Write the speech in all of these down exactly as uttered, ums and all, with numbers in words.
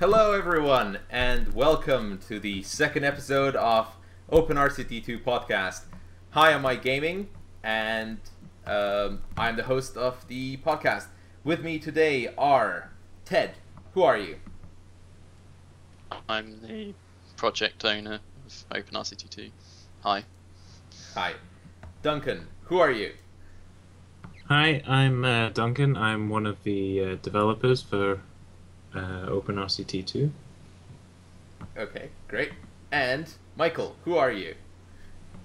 Hello everyone, and welcome to the second episode of OpenRCT two podcast. Hi, I'm Mike Gaming, and um, I'm the host of the podcast. With me today are Ted. Who are you? I'm the project owner of OpenRCT two. Hi. Hi. Duncan, who are you? Hi, I'm uh, Duncan. I'm one of the uh, developers for uh, OpenRCT two. Okay, great. And Michael, who are you?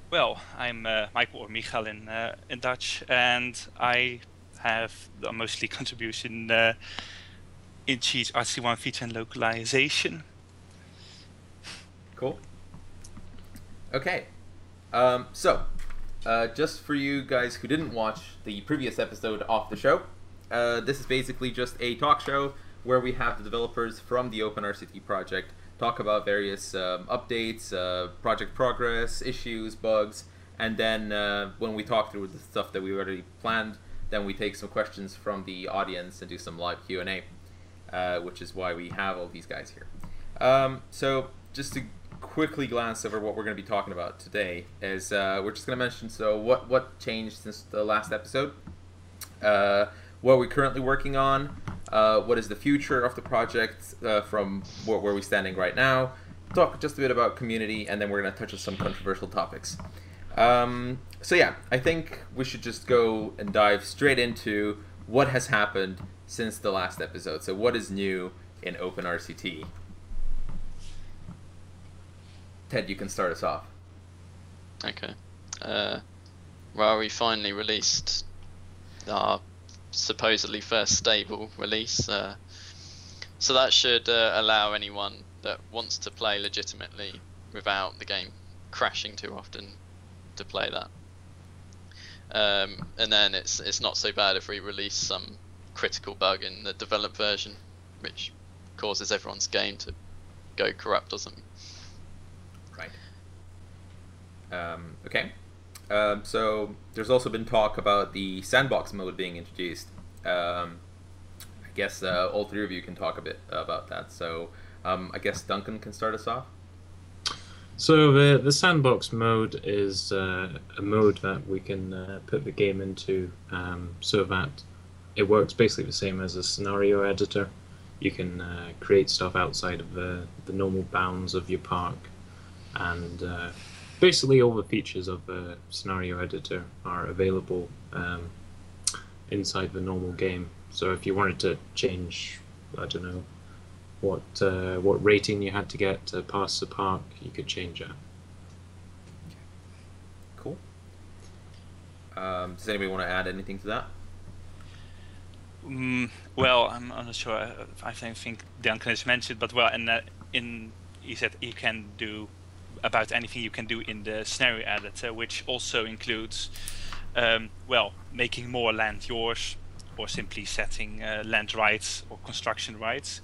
Well, I'm uh, Michael, or Michał in, uh, in Dutch, and I have a mostly contribution uh, in cheese, R C one feature and localization. Cool. Okay. Um, so, uh, just for you guys who didn't watch the previous episode of the show, uh, this is basically just a talk show where we have the developers from the OpenRCT project talk about various um, updates, uh, project progress, issues, bugs, and then uh, when we talk through the stuff that we already planned, then we take some questions from the audience and do some live Q and A, uh, which is why we have all these guys here. Um, so, just to quickly glance over what we're going to be talking about today is uh, we're just going to mention so what what changed since the last episode, uh, what we're currently working on, uh, what is the future of the project uh, from where, where we're standing right now, talk just a bit about community, and then we're going to touch on some controversial topics. Um, so yeah, I think we should just go and dive straight into what has happened since the last episode. So what is new in OpenRCT? Ted, you can start us off. Okay. Uh, well, we finally released our supposedly first stable release. Uh, so that should uh, allow anyone that wants to play legitimately without the game crashing too often to play that. Um, and then it's it's not so bad if we release some critical bug in the developed version, which causes everyone's game to go corrupt or something. Um, okay, um, so there's also been talk about the sandbox mode being introduced. Um, I guess uh, all three of you can talk a bit about that. So um, I guess Duncan can start us off. So the, the sandbox mode is uh, a mode that we can uh, put the game into um, so that it works basically the same as a scenario editor. You can uh, create stuff outside of the, the normal bounds of your park, and uh, basically all the features of the scenario editor are available um, inside the normal game. So if you wanted to change, I don't know, what uh, what rating you had to get to pass the park, you could change that. Cool. Um, does anybody want to add anything to that? Mm, well, I'm not sure. I don't think Duncan has mentioned, but well, and in, uh, in he said he can do about anything you can do in the scenario editor, which also includes, um, well, making more land yours, or simply setting uh, land rights or construction rights.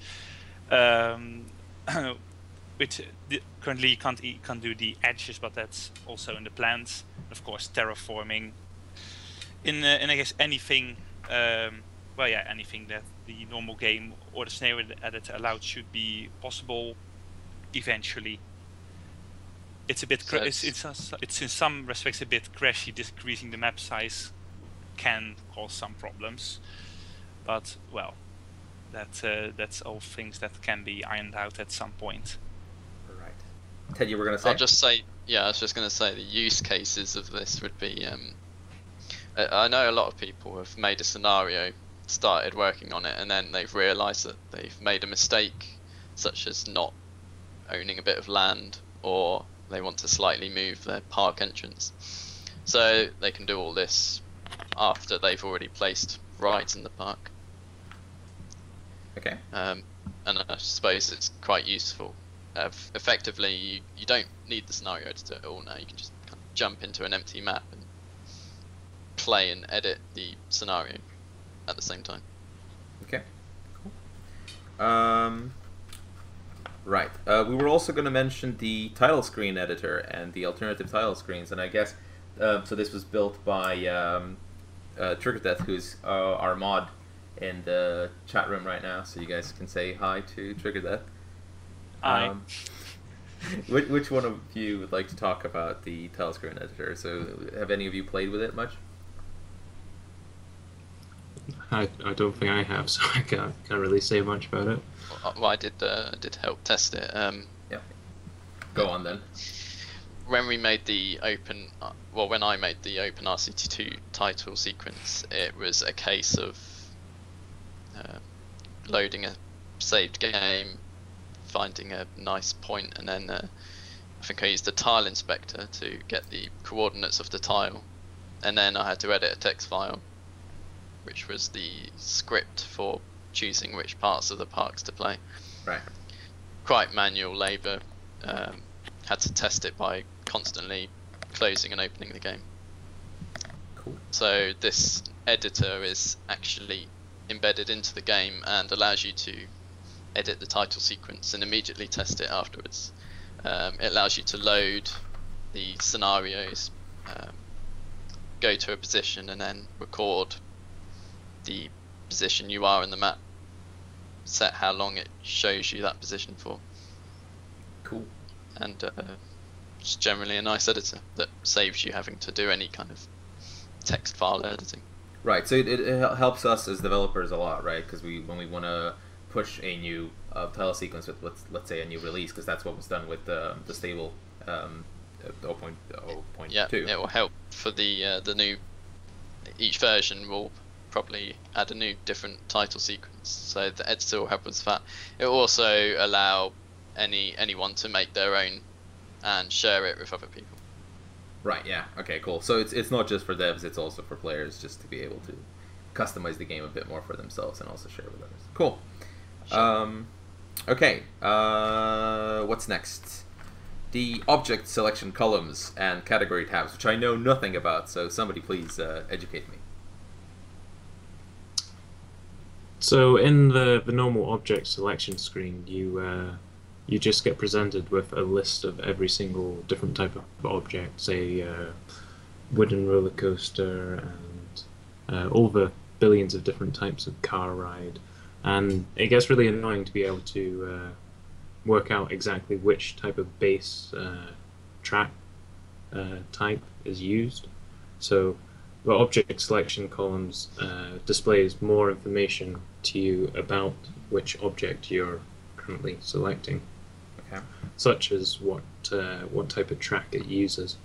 Um, which the, currently you can't, you can't do the edges, but that's also in the plans. Of course, terraforming. In, uh, in I guess anything, um, well, yeah, anything that the normal game or the scenario editor allowed should be possible eventually. It's a bit. So it's, it's, it's, it's in some respects a bit crashy. Decreasing the map size can cause some problems, but well, that uh, that's all things that can be ironed out at some point. All right, Ted, you were gonna say. I'll just say, yeah, I was just gonna say the use cases of this would be. Um, I, I know a lot of people have made a scenario, started working on it, and then they've realised that they've made a mistake, such as not owning a bit of land, or they want to slightly move their park entrance. So they can do all this after they've already placed rides in the park. Okay. Um, and I suppose it's quite useful. Uh, effectively, you, you don't need the scenario editor at all now. You can just kind of jump into an empty map and play and edit the scenario at the same time. Okay. Cool. Um... Right. Uh, we were also going to mention the title screen editor and the alternative title screens, and I guess uh, so. This was built by um, uh, Trigger Death, who's uh, our mod in the chat room right now, so you guys can say hi to Trigger Death. Um, which, which one of you would like to talk about the tile screen editor? So, have any of you played with it much? I, I don't think I have, so I can't, can't really say much about it. Well, I did uh, did help test it. Um, yeah. Go on then. When we made the open, well, when I made the Open R C T two title sequence, it was a case of uh, loading a saved game, finding a nice point, and then uh, I think I used the tile inspector to get the coordinates of the tile, and then I had to edit a text file, which was the script for choosing which parts of the parks to play. Right. Quite manual labour. Um, had to test it by constantly closing and opening the game. Cool. So this editor is actually embedded into the game and allows you to edit the title sequence and immediately test it afterwards. Um, it allows you to load the scenarios, um, go to a position and then record the position you are in the map, set how long it shows you that position for. Cool. And uh, it's generally a nice editor that saves you having to do any kind of text file editing. Right, so it, it helps us as developers a lot, right? Because we, when we want to push a new uh, tile sequence with, let's, let's say, a new release, because that's what was done with uh, the stable um, zero point zero point two. Yeah, it will help for the uh, the new, each version will probably add a new different title sequence, so the editor will help with that. It will also allow any anyone to make their own and share it with other people. Right, yeah, okay, cool. So it's, it's not just for devs, it's also for players, just to be able to customize the game a bit more for themselves and also share with others. Cool. Sure. Um, okay, uh, what's next? The object selection columns and category tabs, which I know nothing about, so somebody please uh, educate me. So in the, the normal object selection screen, you uh, you just get presented with a list of every single different type of object, say uh, wooden roller coaster and uh, all the billions of different types of car ride. And it gets really annoying to be able to uh, work out exactly which type of base uh, track uh, type is used. So the object selection columns uh, displays more information to you about which object you're currently selecting, okay, such as what uh, what type of track it uses.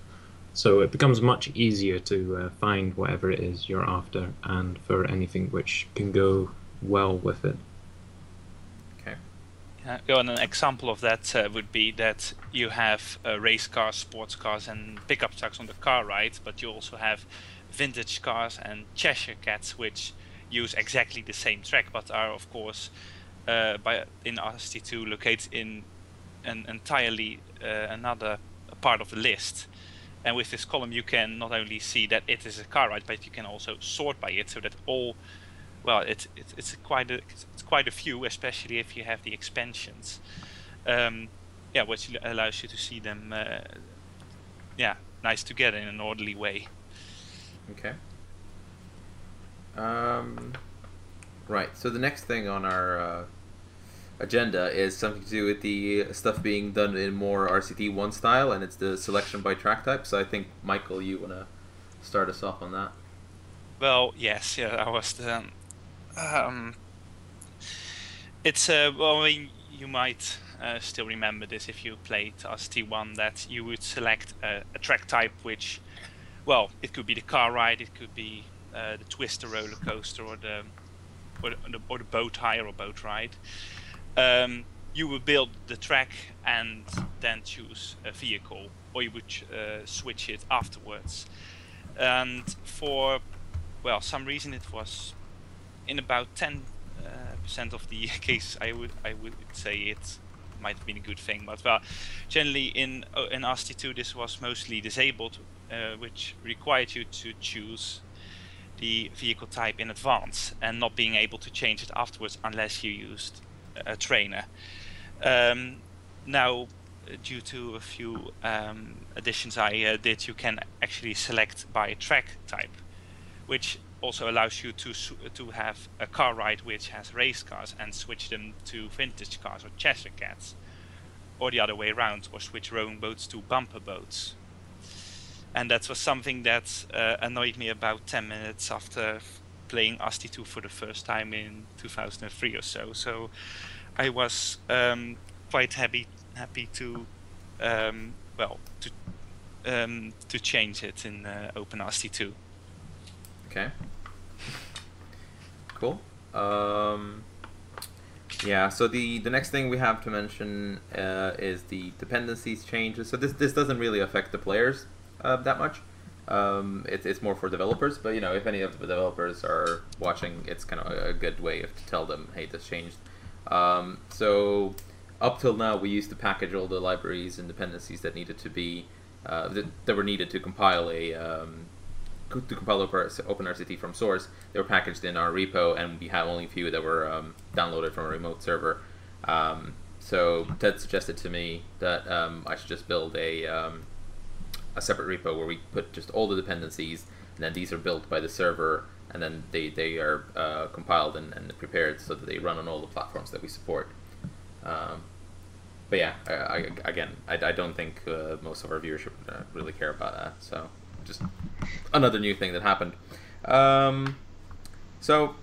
So it becomes much easier to uh, find whatever it is you're after, and for anything which can go well with it. Okay. Uh, an example of that uh, would be that you have uh, race cars, sports cars, and pickup trucks on the car ride, but you also have vintage cars and Cheshire Cats, which use exactly the same track, but are of course uh, by in R C T two located in an entirely uh, another part of the list. And with this column, you can not only see that it is a car ride, but you can also sort by it, so that all, well, it's it's, it's quite a it's quite a few, especially if you have the expansions. Um, yeah, which allows you to see them, uh, yeah, nice together in an orderly way. Okay. Um, right, so the next thing on our uh, agenda is something to do with the stuff being done in more R C T one style, and it's the selection by track type. So I think, Michael, you want to start us off on that? Well, yes, yeah, I was the... Um, it's, uh, well, I mean, you might uh, still remember this if you played R C T one, that you would select a, a track type which... Well, it could be the car ride, it could be uh, the twister roller coaster, or the or the, or the boat hire or boat ride. Um, you would build the track and then choose a vehicle, or you would uh, switch it afterwards. And for, well, some reason it was in about ten percent uh, of the cases, I would I would say it might have been a good thing, but well, generally in in R C T two this was mostly disabled. Uh, which required you to choose the vehicle type in advance and not being able to change it afterwards unless you used a trainer. Um, now, due to a few um, additions I uh, did, you can actually select by track type, which also allows you to to have a car ride which has race cars and switch them to vintage cars or Cheshire Cats, or the other way around, or switch rowing boats to bumper boats. And that was something that uh, annoyed me about ten minutes after playing A S C I I two for the first time in two thousand three or so. So I was um, quite happy happy to um, well to um, to change it in uh, Open R C T two. Okay. Cool. Um, yeah. So the the next thing we have to mention uh, is the dependencies changes. So this this doesn't really affect the players Uh, that much. Um, it, it's more for developers, but you know, if any of the developers are watching, it's kind of a good way of to tell them, hey, this changed. Um, so up till now, we used to package all the libraries and dependencies that needed to be uh, that, that were needed to compile a um, to compile OpenRCT from source. They were packaged in our repo, and we had only a few that were um, downloaded from a remote server. Um, so Ted suggested to me that um, I should just build a um, a separate repo where we put just all the dependencies, and then these are built by the server, and then they, they are uh, compiled and, and prepared so that they run on all the platforms that we support. Um, but yeah, I, I, again, I, I don't think uh, most of our viewership uh, really care about that, so just another new thing that happened. Um, so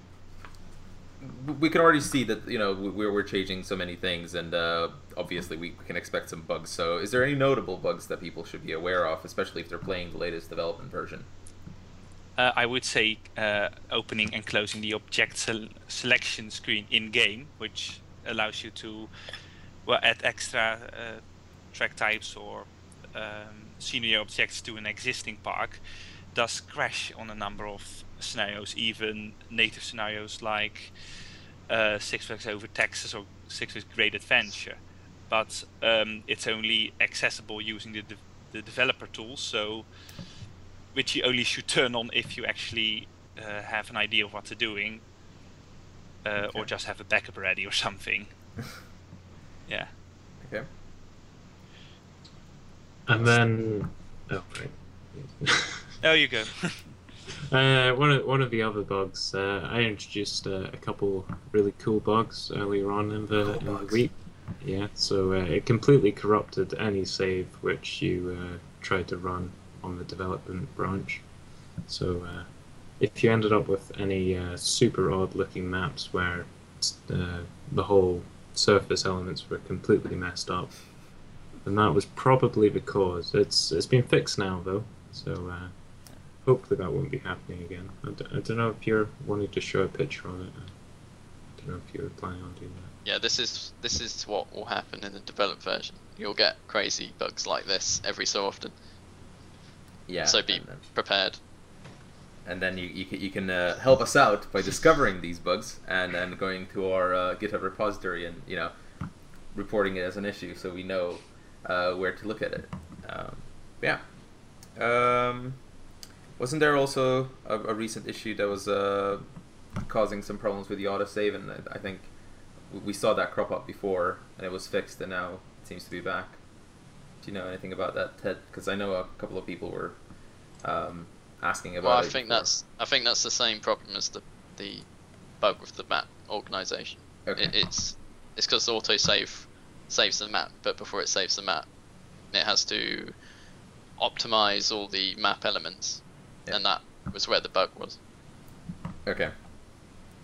we can already see that, you know, we're, we're changing so many things, and uh, obviously we can expect some bugs. So is there any notable bugs that people should be aware of, especially if they're playing the latest development version? Uh, I would say uh, opening and closing the object sel selection screen in-game, which allows you to well, add extra uh, track types or um, scenario objects to an existing park, does crash on a number of scenarios, even native scenarios like uh, Six Flags Over Texas or Six Flags Great Adventure. But um, it's only accessible using the, de the developer tools, so which you only should turn on if you actually uh, have an idea of what they're doing, uh, okay. or just have a backup ready or something. Yeah. Okay. And then, oh, right. Oh, you go. Uh, one of one of the other bugs, uh, I introduced uh, a couple really cool bugs earlier on in the, cool in the week. Yeah, so uh, it completely corrupted any save which you uh, tried to run on the development branch. So uh, if you ended up with any uh, super odd-looking maps where uh, the whole surface elements were completely messed up, then that was probably the cause. It's it's been fixed now though, so. Uh, Hopefully that won't be happening again. I don't, I don't know if you're wanting to show a picture of it. I don't know if you're planning on doing that. Yeah, this is this is what will happen in the developed version. You'll get crazy bugs like this every so often. Yeah. So be and then, prepared. And then you you can, you can uh, help us out by discovering these bugs and then going to our uh, GitHub repository and you know reporting it as an issue so we know uh, where to look at it. Um, yeah. Um. Wasn't there also a, a recent issue that was uh, causing some problems with the autosave? And I think we saw that crop up before, and it was fixed, and now it seems to be back. Do you know anything about that, Ted? Because I know a couple of people were um, asking about. Well, I it think before. that's I think that's the same problem as the the bug with the map organization. Okay. It, it's it's because autosave saves the map, but before it saves the map, it has to optimize all the map elements. Yeah. And that was where the bug was. Okay,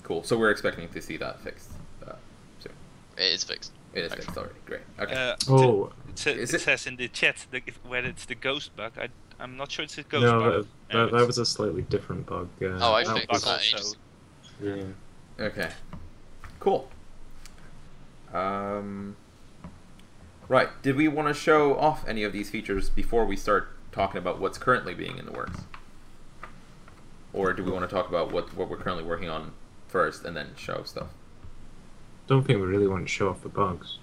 cool. So we're expecting to see that fixed uh, soon. It is fixed. It is okay. fixed already. Great. Okay. Uh, oh, it, it, it, it says in the chat that whether it's the ghost bug. I, I'm not sure it's a ghost no, bug. No, that, that was a slightly different bug. Uh, oh, I that fixed that. Also. Yeah. Okay. Cool. Um. Right. Did we want to show off any of these features before we start talking about what's currently being in the works? Or do we want to talk about what, what we're currently working on first and then show stuff? Don't think we really want to show off the bugs.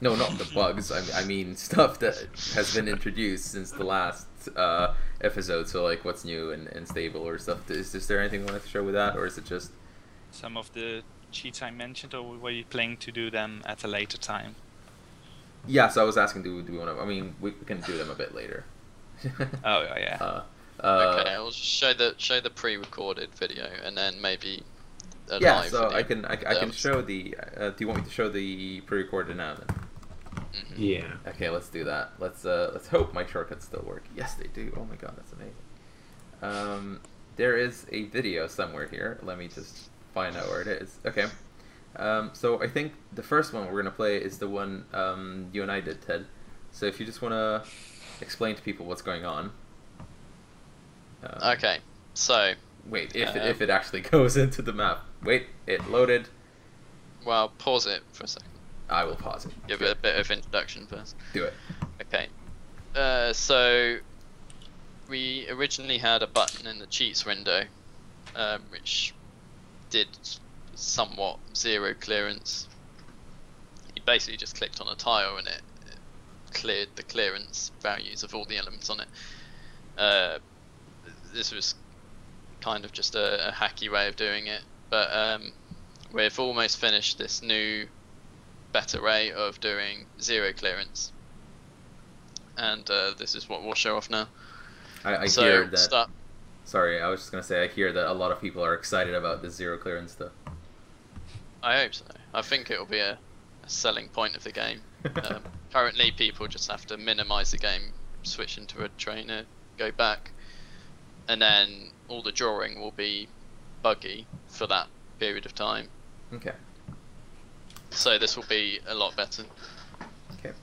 No, not the bugs. I, I mean stuff that has been introduced since the last uh, episode. So like what's new and, and stable or stuff. Is, is there anything we want to show with that? Or is it just... some of the cheats I mentioned, or were you planning to do them at a later time? Yeah, so I was asking, do, do we want to... I mean, we can do them a bit later. Oh, yeah. Uh, Uh, okay, I'll show the show the pre-recorded video and then maybe a yeah, live so video. I can I, I can show the. Uh, do you want me to show the pre-recorded now then? Mm-hmm. Yeah. Okay, let's do that. Let's uh, let's hope my shortcuts still work. Yes, they do. Oh my god, that's amazing. Um, there is a video somewhere here. Let me just find out where it is. Okay. Um, so I think the first one we're gonna play is the one um, you and I did, Ted. So if you just wanna explain to people what's going on. Um, okay. So. Wait, if, um, if it actually goes into the map. Wait, it loaded. Well, pause it for a second. I will pause it. Give it a bit of introduction first. Do it. Okay. Uh, so, we originally had a button in the cheats window, um, which did somewhat zero clearance. You basically just clicked on a tile and it, it cleared the clearance values of all the elements on it. Uh, this was kind of just a, a hacky way of doing it, but um, we've almost finished this new better way of doing zero clearance, and uh, this is what we'll show off now. I, I so hear that start... sorry I was just gonna say I hear that a lot of people are excited about the zero clearance stuff. I hope so. I think it'll be a, a selling point of the game. Um, currently people just have to minimize the game, switch into a trainer, go back, and then all the drawing will be buggy for that period of time. Okay. So this will be a lot better. Okay.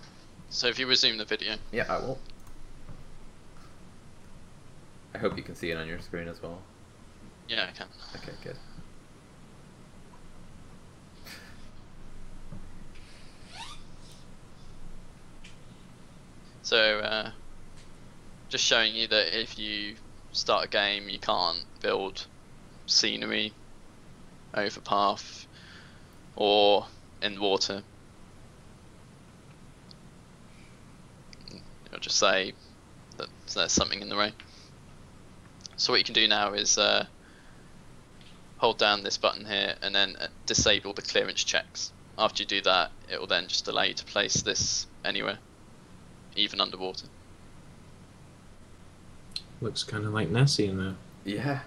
So if you resume the video. Yeah, I will. I hope you can see it on your screen as well. Yeah, I can. Okay, good. So, uh, just showing you that if you start a game, you can't build scenery over path or in water. It'll just say that there's something in the rain. So what you can do now is uh, hold down this button here and then disable the clearance checks. After you do that, it will then just allow you to place this anywhere, even underwater. Looks kind of like Nessie in there. Yeah.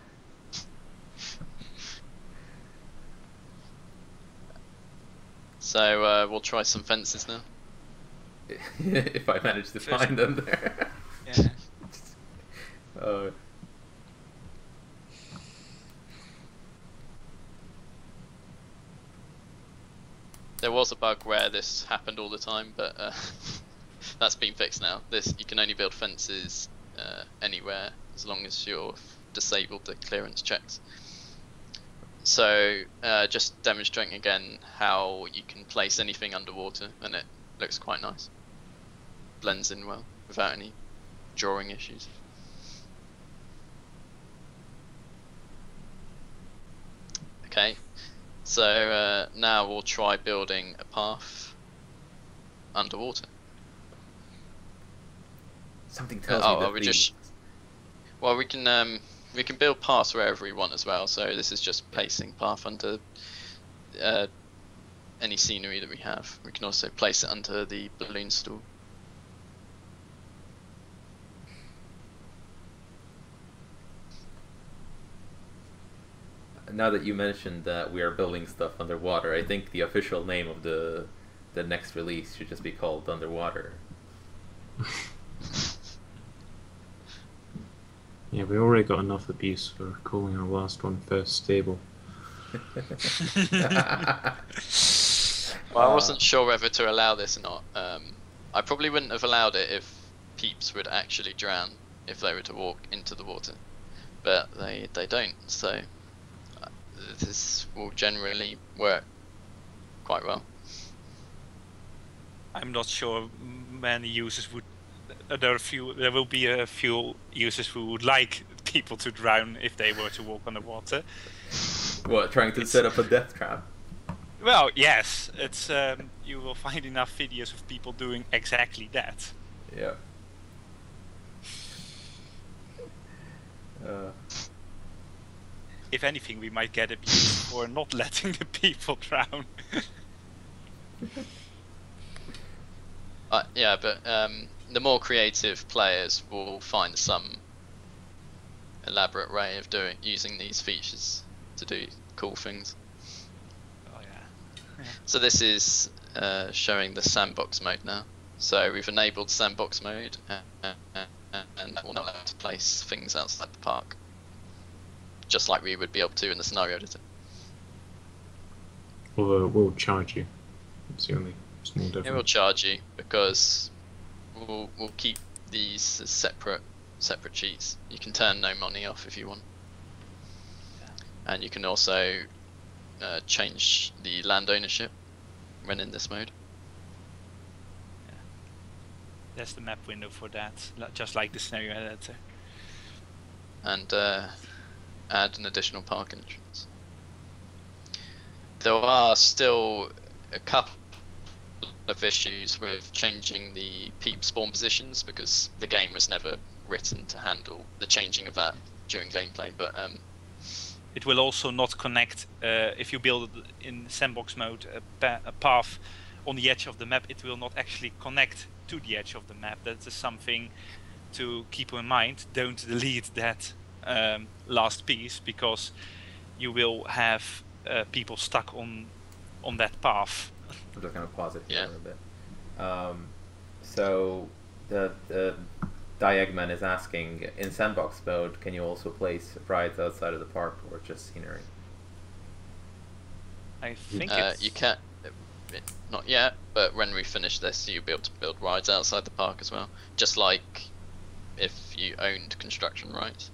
So uh, we'll try some fences now. If I manage to find them there. Yeah. Oh. There was a bug where this happened all the time, but uh, that's been fixed now. This you can only build fences uh, anywhere as long as you've disabled the clearance checks. So uh, just demonstrating again how you can place anything underwater, and it looks quite nice. Blends in well without any drawing issues. Okay, so uh, now we'll try building a path underwater. Something tells uh, oh, me that we these... just well we can. Um, We can build paths wherever we want as well, so this is just placing path under uh, any scenery that we have. We can also place it under the balloon stool. Now that you mentioned that we are building stuff underwater, I think the official name of the, the next release should just be called Underwater. Yeah, we already got enough abuse for calling our last one First Stable. Well, I wasn't sure whether to allow this or not. Um, I probably wouldn't have allowed it if peeps would actually drown if they were to walk into the water. But they, they don't, so this will generally work quite well. I'm not sure many users would... There are few. There will be a few users who would like people to drown if they were to walk on the water. What, trying to it's, set up a death trap? Well, yes. It's um, you will find enough videos of people doing exactly that. Yeah. Uh. If anything, we might get abused for not letting the people drown. uh, yeah, but. Um, The more creative players will find some elaborate way of doing using these features to do cool things. Oh yeah. Yeah. So this is uh, showing the sandbox mode now. So we've enabled sandbox mode, uh, uh, uh, and that will now allow us to place things outside the park, just like we would be able to in the scenario editor. Although it will charge you. It's the only small difference. It will charge you because we'll, we'll keep these as separate separate sheets. You can turn no money off if you want, and you can also uh, change the land ownership when in this mode. Yeah. There's the map window for that, just like the scenario editor. And uh, add an additional park entrance. There are still a couple of issues with changing the peep spawn positions because the game was never written to handle the changing of that during gameplay, but um, it will also not connect uh, if you build in sandbox mode a, pa a path on the edge of the map. It will not actually connect to the edge of the map. That is something to keep in mind. Don't delete that um, last piece because you will have uh, people stuck on on that path. I'm just going to pause it here yeah. a little bit. Um, so the, the Diegman is asking, in sandbox mode, can you also place rides outside of the park or just scenery? I think uh, it's... you can't. Not yet, but when we finish this, you'll be able to build rides outside the park as well, just like if you owned construction rights.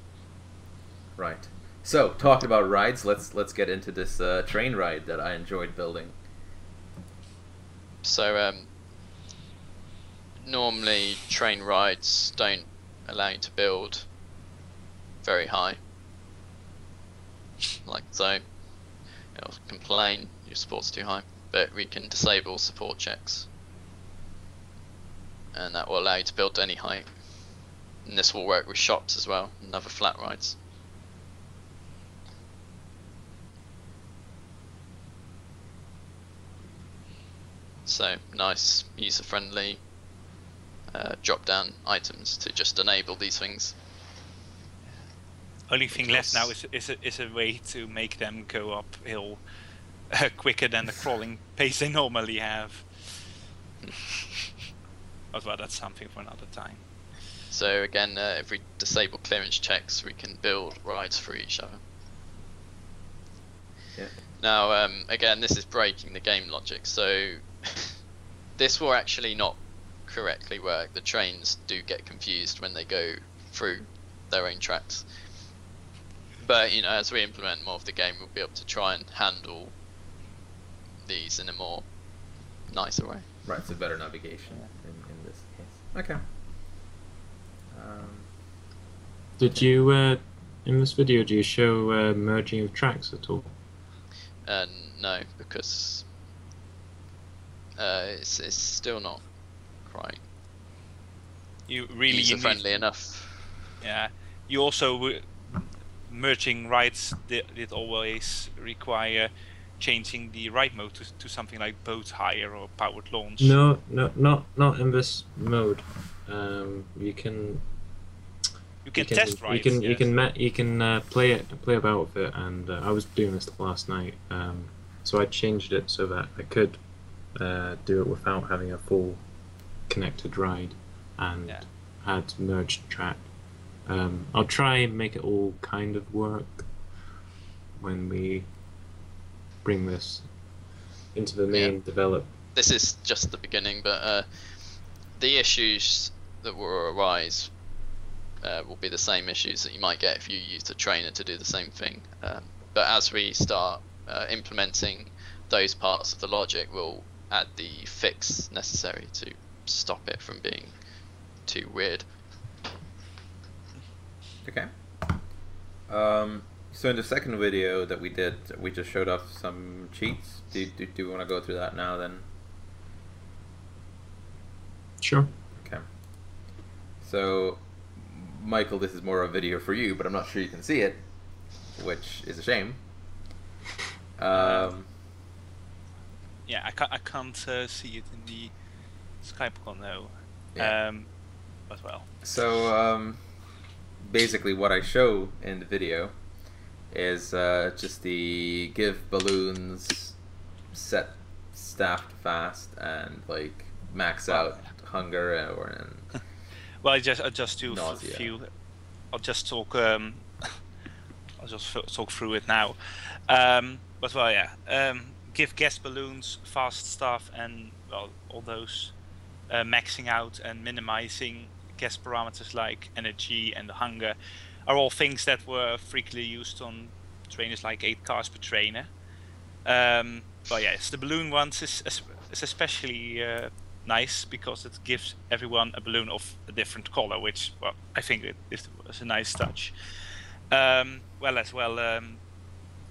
Right. So, talking about rides, let's let's get into this uh, train ride that I enjoyed building. So, um, normally train rides don't allow you to build very high, like so. It'll complain your support's too high, but we can disable support checks, and that will allow you to build to any height. And this will work with shops as well and other flat rides. So nice, user-friendly uh, drop-down items to just enable these things. Only thing because... left now is is a, is a way to make them go uphill uh, quicker than the crawling pace they normally have. But well, that's something for another time. So again, uh, if we disable clearance checks, we can build rides for each other. Yeah. Now, um, again, this is breaking the game logic, so. This will actually not correctly work. The trains do get confused when they go through their own tracks. But, you know, as we implement more of the game, we'll be able to try and handle these in a more nicer way. Right, so better navigation in, in this case. Okay. Um, Did you, uh, in this video, do you show uh, merging of tracks at all? Uh, no, because... Uh, it's, it's still not quite you really user friendly you need, enough. Yeah, you also merging rides did, did always require changing the ride mode to, to something like boat hire or powered launch. No, no, not not in this mode. Um, you can you can, you can test rides. You can yes. you can you can uh, play it play about with it. And uh, I was doing this last night, um, so I changed it so that I could. Uh, do it without having a full connected ride and yeah. had merged track. Um, I'll try and make it all kind of work when we bring this into the main yeah. develop. This is just the beginning, but uh, the issues that will arise uh, will be the same issues that you might get if you use a trainer to do the same thing. Um, but as we start uh, implementing those parts of the logic, we'll add the fix necessary to stop it from being too weird. Okay. Um, so in the second video that we did, we just showed off some cheats. Do, do, do we want to go through that now then? Sure. Okay. So, Michael, this is more a video for you, but I'm not sure you can see it, which is a shame. Um... Yeah, I can't, I can't uh, see it in the Skype call now, yeah. um, but well. So um, basically what I show in the video is uh, just the give balloons set staffed fast and like max out hunger or and well, I just I just do nausea. a few. I'll just talk. Um, I'll just f talk through it now. Um, but well, yeah. Um, give gas balloons, fast stuff, and well, all those uh, maxing out and minimizing gas parameters like energy and hunger are all things that were frequently used on trainers like eight cars per trainer. Um, but yes, the balloon ones is, is especially uh, nice because it gives everyone a balloon of a different color, which well, I think it, it was a nice touch. Um, well, as well um,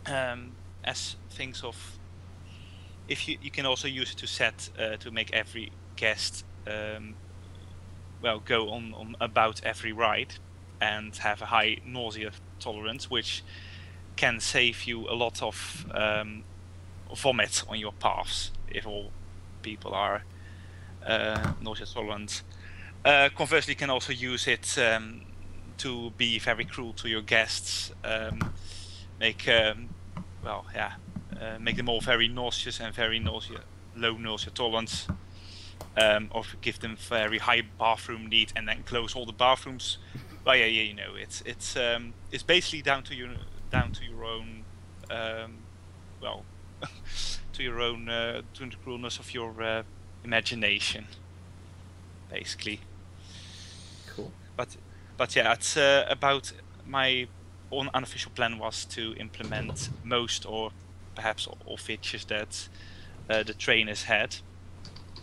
um, as things of, if you you can also use it to set uh, to make every guest um, well go on on about every ride and have a high nausea tolerance, which can save you a lot of um, vomit on your paths if all people are uh, nausea tolerant. Uh, conversely, you can also use it um, to be very cruel to your guests, um, make um, well, yeah, uh, make them all very nauseous and very nausea, low nausea tolerance, um, or give them very high bathroom need and then close all the bathrooms. Well, yeah, yeah, you know, it's it's um, it's basically down to you. Down to your own, um, well, to your own, uh, to the cruelness of your uh, imagination, basically. Cool. But, but yeah, it's uh, about my own unofficial plan was to implement most or perhaps all, all features that uh, the trainers had,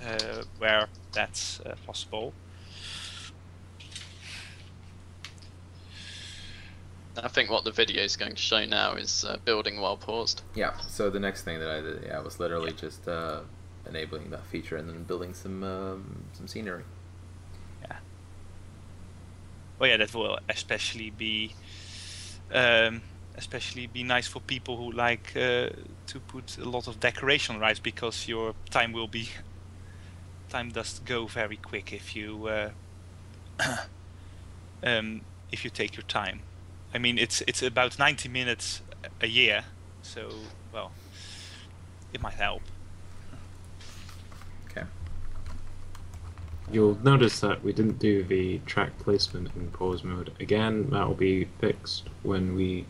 uh, where that's uh, possible. I think what the video is going to show now is uh, building while paused. Yeah, so the next thing that I did, yeah, was literally yeah. just uh, enabling that feature and then building some um, some scenery. Yeah. Well, yeah, that will especially be um, especially be nice for people who like uh, to put a lot of decoration on rides, because your time will be time does go very quick if you uh, um, if you take your time. I mean, it's it's about ninety minutes a year, so well, it might help. Okay. You'll notice that we didn't do the track placement in pause mode. Again, that will be fixed when we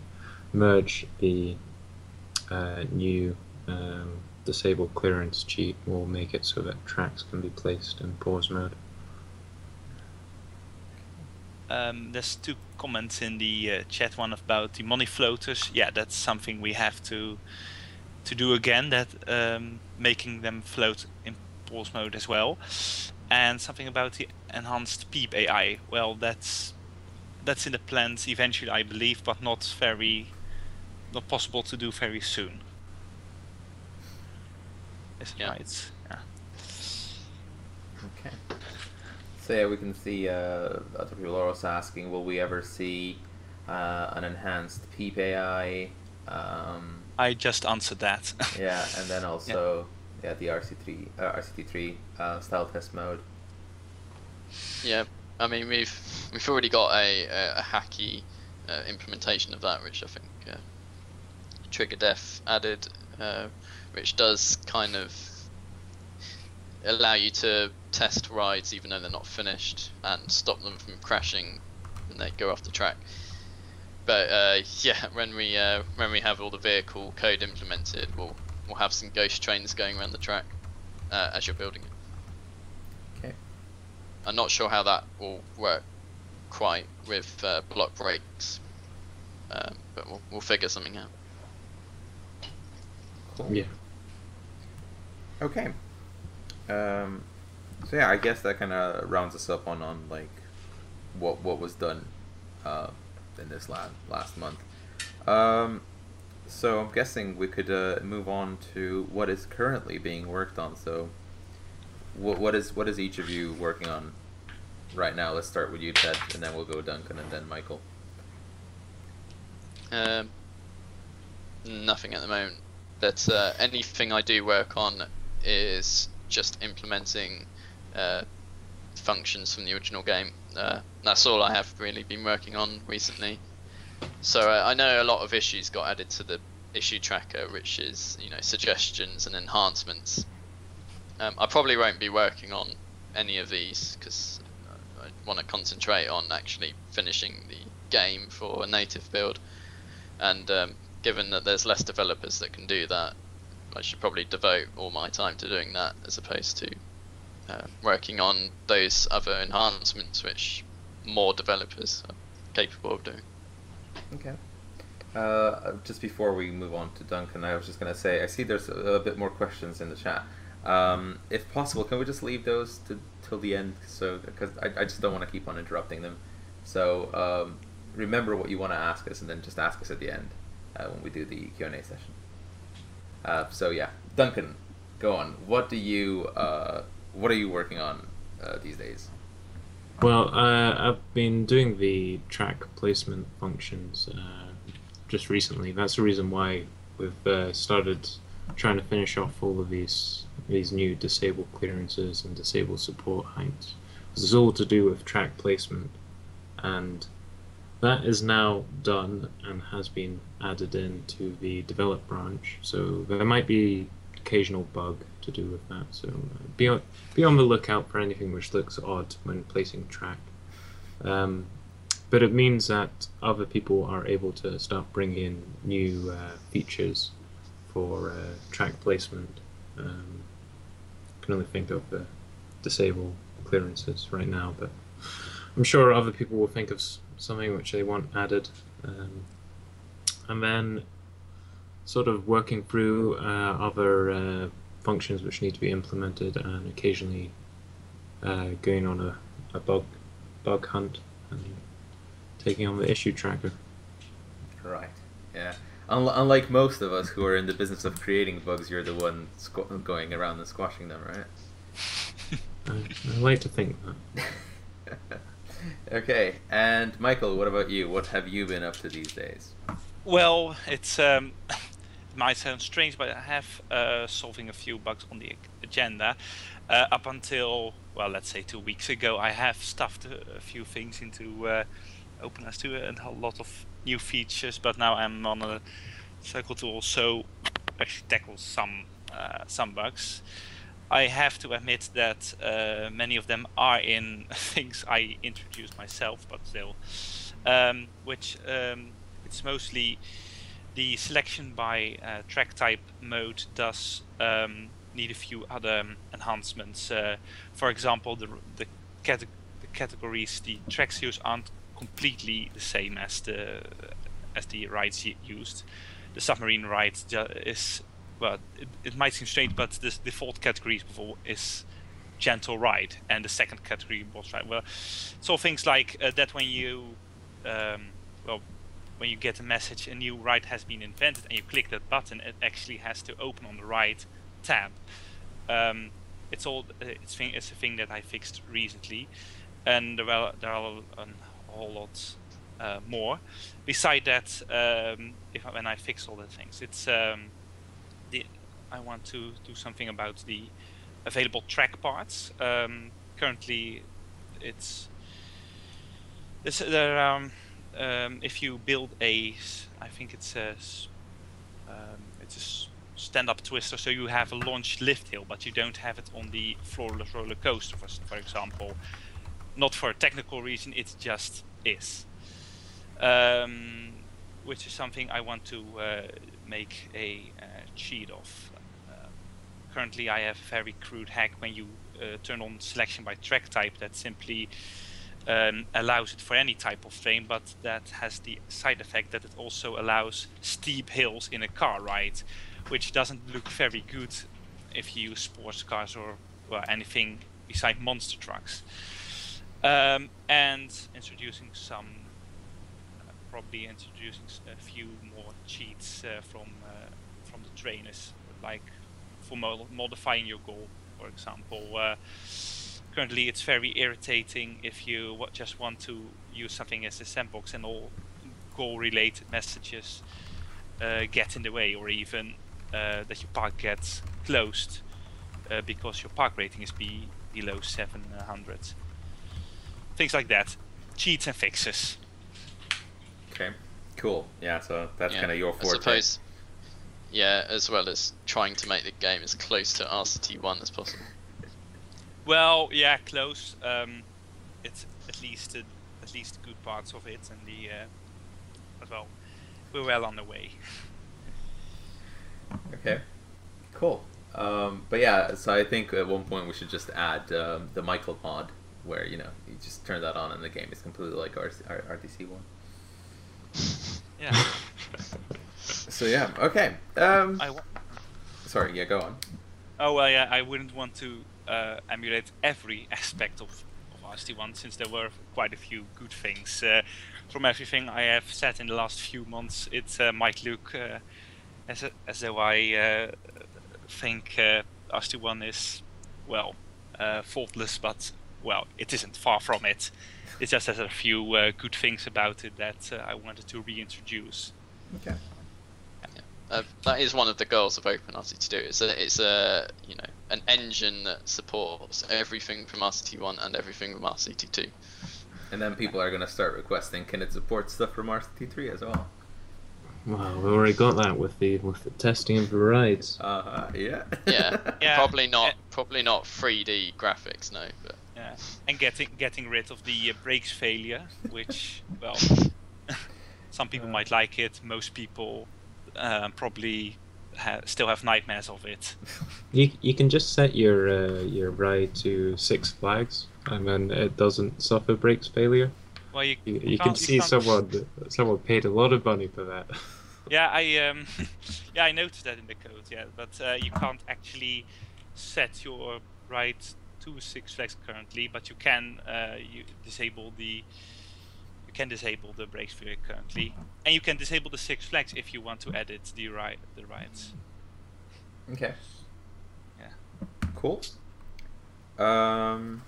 merge the uh, new um, disabled clearance cheat. We'll make it so that tracks can be placed in pause mode. Um, there's two comments in the uh, chat. One about the money floaters. Yeah, that's something we have to to do again. That um, making them float in pause mode as well. And something about the enhanced peep A I. Well, that's that's in the plans eventually, I believe, but not very not possible to do very soon. Is it right? Yeah. Okay. So yeah, we can see uh, other people are also asking, will we ever see uh, an enhanced peep A I? Um, I just answered that. Yeah, and then also yeah, yeah the R C three uh, style test mode. Yeah, I mean we've we've already got a a, a hacky uh, implementation of that, which I think uh, Trigger Death added, uh, which does kind of allow you to test rides even though they're not finished and stop them from crashing and they go off the track. But uh, yeah, when we uh, when we have all the vehicle code implemented, we'll we'll have some ghost trains going around the track uh, as you're building it. Okay. I'm not sure how that will work quite with uh, block breaks, uh, but we'll we'll figure something out. Cool. Yeah. Okay. Um, so yeah, I guess that kind of rounds us up on, on like what what was done uh, in this last last month. Um, so I'm guessing we could uh, move on to what is currently being worked on. So what what is what is each of you working on right now? Let's start with you, Ted, and then we'll go Duncan and then Michael. Um, nothing at the moment. That's uh, anything I do work on is just implementing uh, functions from the original game. Uh, that's all I have really been working on recently. So uh, I know a lot of issues got added to the issue tracker, which is, you know, suggestions and enhancements Um, I probably won't be working on any of these because I want to concentrate on actually finishing the game for a native build, and um, given that there's less developers that can do that, I should probably devote all my time to doing that as opposed to uh, working on those other enhancements which more developers are capable of doing. Okay. Uh, just before we move on to Duncan, I was just going to say, I see there's a, a bit more questions in the chat. Um, if possible, can we just leave those to, till the end, so because I, I just don't want to keep on interrupting them. So um, remember what you want to ask us, and then just ask us at the end uh, when we do the Q and A session. Uh, so yeah, Duncan, go on. What do you, uh, what are you working on uh, these days? Well, uh, I've been doing the track placement functions uh, just recently. That's the reason why we've uh, started trying to finish off all of these these new disable clearances and disable support heights. This is all to do with track placement, and that is now done and has been added into the develop branch. So there might be occasional bug to do with that. So be on, be on the lookout for anything which looks odd when placing track. Um, but it means that other people are able to start bringing in new uh, features for uh, track placement. Um, I can only think of the disable clearances right now, but I'm sure other people will think of something which they want added. Um, and then sort of working through uh, other uh, functions which need to be implemented, and occasionally uh, going on a, a bug, bug hunt and taking on the issue tracker. Right, yeah. Unlike most of us who are in the business of creating bugs, you're the one squ going around and squashing them, right? I, I like to think that. Okay, and Michael, what about you? What have you been up to these days? Well, it's um, it might sound strange, but I have uh, solving a few bugs on the agenda. Uh, up until, well, let's say two weeks ago, I have stuffed a few things into uh, OpenRCT two and a lot of new features, but now I'm on a cycle to also actually tackle some uh, some bugs. I have to admit that uh, many of them are in things I introduced myself, but still, um, which um, it's mostly the selection by uh, track type mode does um, need a few other enhancements. Uh, for example, the the, cate the categories the tracks used aren't completely the same as the as the rides used. The submarine ride is, well, it, it might seem strange, but the default category is gentle ride, and the second category boss ride. Well, so things like uh, that when you um, well when you get a message a new ride has been invented and you click that button, it actually has to open on the ride tab. Um, it's all it's thing it's a thing that I fixed recently, and well there are. Um, a whole lot uh, more. Beside that, um, if I, when I fix all the things, it's um, the I want to do something about the available track parts. Um, currently, it's, it's there. Um, um, if you build a, I think it's a, um, it's a stand-up twister, so you have a launch lift hill, but you don't have it on the floorless roller coaster, for, for example. Not for a technical reason, it just is. Um, which is something I want to uh, make a uh, cheat of. Uh, currently I have a very crude hack when you uh, turn on selection by track type that simply um, allows it for any type of frame, but that has the side effect that it also allows steep hills in a car ride, which doesn't look very good if you use sports cars or well, anything beside monster trucks. Um, and introducing some, uh, probably introducing a few more cheats uh, from uh, from the trainers, like for mod modifying your goal, for example. Uh, currently, it's very irritating if you w just want to use something as a sandbox, and all goal-related messages uh, get in the way, or even uh, that your park gets closed uh, because your park rating is be below seven hundred. Things like that, cheats and fixes. Okay, cool. Yeah, so that's yeah, kind of your forte. I suppose, yeah, as well as trying to make the game as close to R C T one as possible. Well, yeah, close. Um, it's at least uh, at least good parts of it, and the uh, as well, we're well on the way. Okay, cool. Um, but yeah, so I think at one point we should just add um, the Michael mod, where you know you just turn that on and the game is completely like R T C one. Yeah. So yeah, okay. Um, I sorry, yeah, go on. Oh well, yeah, I wouldn't want to uh, emulate every aspect of, of R C T one, since there were quite a few good things. Uh, from everything I have said in the last few months, it uh, might look uh, as a, as though I uh, think uh, R C T one is well uh, faultless, but well, it isn't, far from it. It just has a few uh, good things about it that uh, I wanted to reintroduce. Okay. Yeah. Uh, that is one of the goals of OpenRCT two. It's a, it's a you know an engine that supports everything from R C T one and everything from R C T two. And then people are going to start requesting, can it support stuff from R C T three as well? Well, we already got that with the with the testing of the rides. Uh huh. Yeah. Yeah. Yeah. Probably not. Probably not three D graphics, no. But. Yeah. And getting getting rid of the uh, brakes failure, which well, some people uh, might like it. Most people uh, probably ha still have nightmares of it. You you can just set your uh, your ride to Six Flags, and then it doesn't suffer brakes failure. Well, you, you, you can see you someone someone paid a lot of money for that. Yeah, I um, yeah, I noticed that in the code. Yeah, but uh, you can't actually set your ride to Six Flags currently, but you can uh, you disable the you can disable the brakes failure currently, and you can disable the Six Flags if you want to edit the ride the rides. Okay. Yeah. Cool. Um.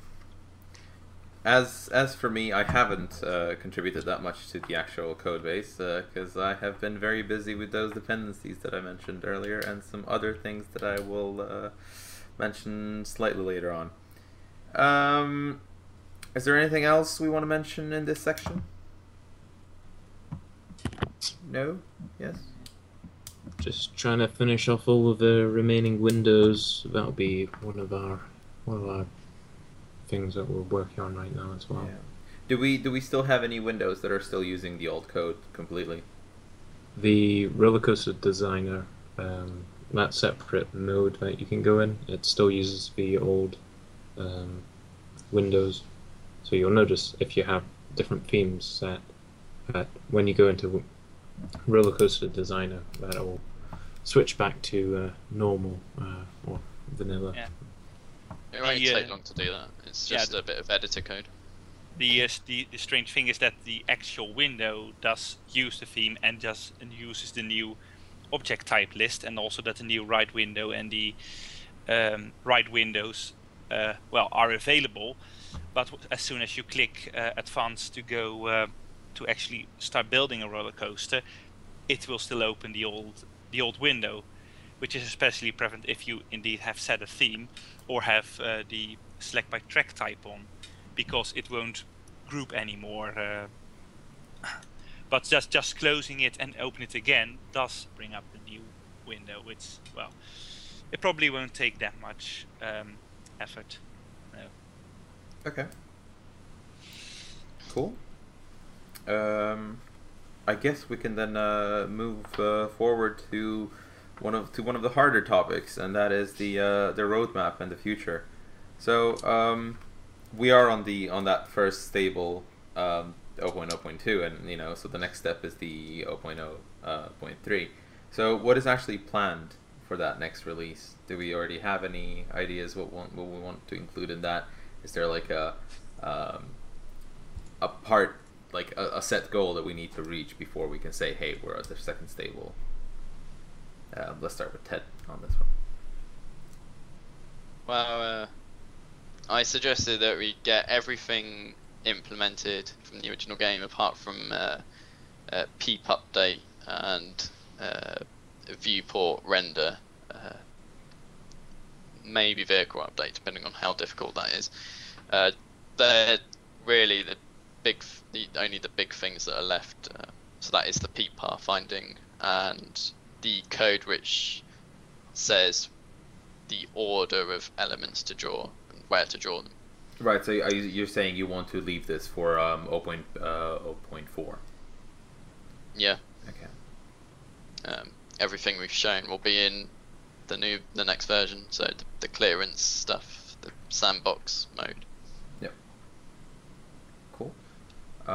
As as for me, I haven't uh, contributed that much to the actual code base because uh, I have been very busy with those dependencies that I mentioned earlier and some other things that I will uh, mention slightly later on. Um, is there anything else we want to mention in this section? No? Yes? Just trying to finish off all of the remaining windows. That'll be one of our one of our. things that we're working on right now as well. Yeah. Do we do we still have any windows that are still using the old code completely? The roller coaster designer, um, that separate mode that you can go in, it still uses the old um, windows. So you'll notice if you have different themes set, that when you go into roller coaster designer, that will switch back to uh, normal uh, or vanilla. Yeah. It won't the, take uh, long to do that. It's just yeah, a bit of editor code. The, uh, the the strange thing is that the actual window does use the theme and just and uses the new object type list, and also that the new ride window and the um, ride windows uh, well are available. But as soon as you click uh, advanced to go uh, to actually start building a roller coaster, it will still open the old the old window, which is especially prevalent if you indeed have set a theme or have uh, the select by track type on, because it won't group anymore. Uh, but just just closing it and open it again does bring up the new window, which, well, it probably won't take that much um, effort. No. Okay. Cool. Um, I guess we can then uh, move uh, forward to one of to one of the harder topics, and that is the uh, the roadmap and the future. So um, we are on the on that first stable um, zero point zero point two, and you know, so the next step is the zero point zero point three. So what is actually planned for that next release? Do we already have any ideas what want, what we want to include in that? Is there like a um, a part like a, a set goal that we need to reach before we can say, hey, we're at the second stable? Uh, let's start with Ted on this one. Well, uh, I suggested that we get everything implemented from the original game apart from uh, uh, peep update and uh, viewport render. Uh, maybe vehicle update, depending on how difficult that is. Uh, they're really the big, the, only the big things that are left. Uh, so that is the peep pathfinding and the code which says the order of elements to draw and where to join. Right, so you're saying you want to leave this for um, zero point four? Yeah. Okay. Um, everything we've shown will be in the new, the next version, so the, the clearance stuff, the sandbox mode. Yep. Cool.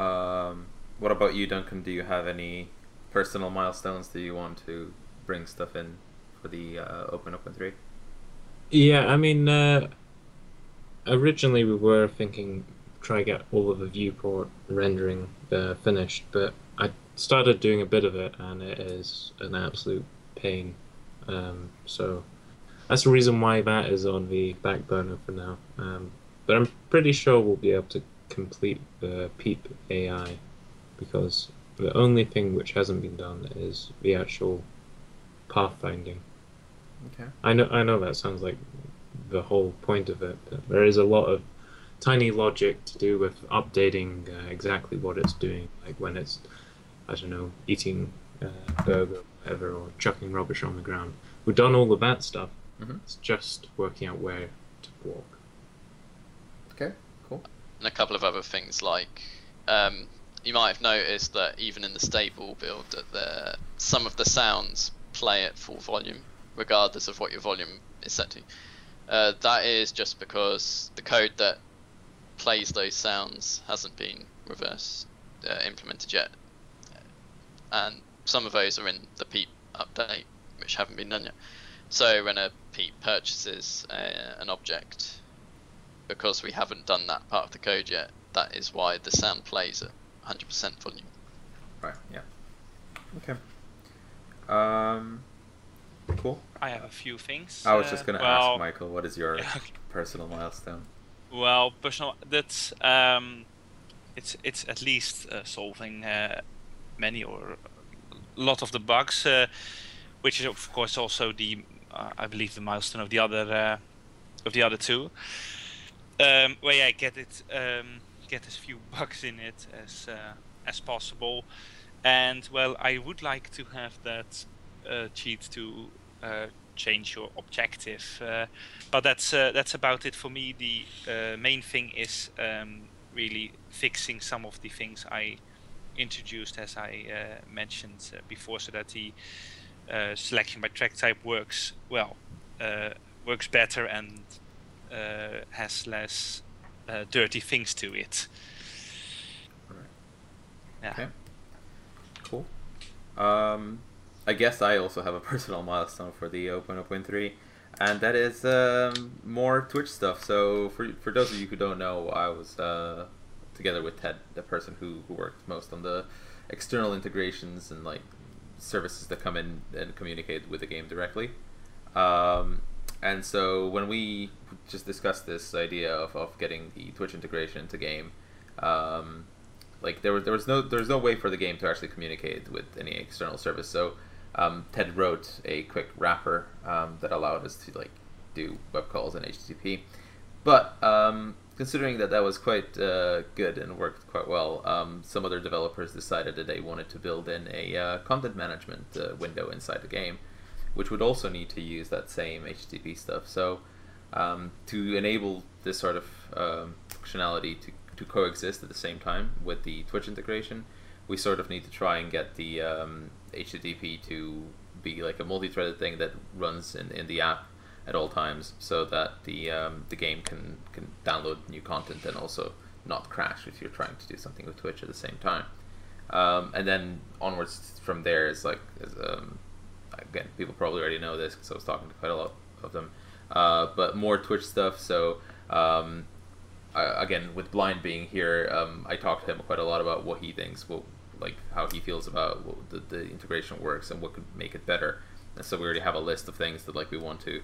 Um, what about you, Duncan? Do you have any personal milestones that you want to bring stuff in for the uh, Open Open three? Yeah, I mean... Uh... Originally, we were thinking try get all of the viewport rendering uh, finished, but I started doing a bit of it, and it is an absolute pain. Um, so that's the reason why that is on the back burner for now. Um, but I'm pretty sure we'll be able to complete the Peep A I, because the only thing which hasn't been done is the actual pathfinding. Okay. I know. I know that sounds like the whole point of it, but there is a lot of tiny logic to do with updating uh, exactly what it's doing, like when it's, I don't know, eating a uh, burger or whatever, or chucking rubbish on the ground. We've done all of that stuff. Mm-hmm. It's just working out where to walk. Okay, cool. And a couple of other things, like um, you might have noticed that even in the stable build that the, some of the sounds play at full volume regardless of what your volume is set to. Uh, that is just because the code that plays those sounds hasn't been reverse uh, implemented yet, and some of those are in the Peep update, which haven't been done yet. So when a Peep purchases uh, an object, because we haven't done that part of the code yet, that is why the sound plays at one hundred percent volume. Right. Yeah. Okay. Um. Cool. I have a few things. I was just going to uh, well, ask Michael, what is your yeah, okay. personal milestone? Well, personal, that's um, it's it's at least uh, solving uh, many or a lot of the bugs, uh, which is of course also the uh, I believe the milestone of the other uh, of the other two. Um, well, yeah, get it, um, get as few bugs in it as uh, as possible, and well, I would like to have that uh, cheat to. Uh, change your objective, uh, but that's uh, that's about it for me. The uh, main thing is um, really fixing some of the things I introduced, as I uh, mentioned uh, before, so that the uh, selection by track type works well, uh, works better, and uh, has less uh, dirty things to it. Right. Yeah. Okay. Cool. Um... I guess I also have a personal milestone for the Open Open three, and that is um, more Twitch stuff. So for for those of you who don't know, I was uh, together with Ted, the person who, who worked most on the external integrations and like services that come in and communicate with the game directly. Um, and so when we just discussed this idea of, of getting the Twitch integration into game, um, like there was there was no there's no way for the game to actually communicate with any external service. So Um, Ted wrote a quick wrapper um, that allowed us to like do web calls and H T T P, but um, considering that that was quite uh, good and worked quite well, um, some other developers decided that they wanted to build in a uh, content management uh, window inside the game, which would also need to use that same H T T P stuff. So um, to enable this sort of um, functionality to, to coexist at the same time with the Twitch integration, we sort of need to try and get the um, H T T P to be like a multi-threaded thing that runs in, in the app at all times, so that the um, the game can, can download new content and also not crash if you're trying to do something with Twitch at the same time. Um, and then onwards from there is like, is, um, again, people probably already know this because I was talking to quite a lot of them, uh, but more Twitch stuff. So um, I, again, with Blind being here, um, I talked to him quite a lot about what he thinks will, like how he feels about what the, the integration works and what could make it better. And so we already have a list of things that like we want to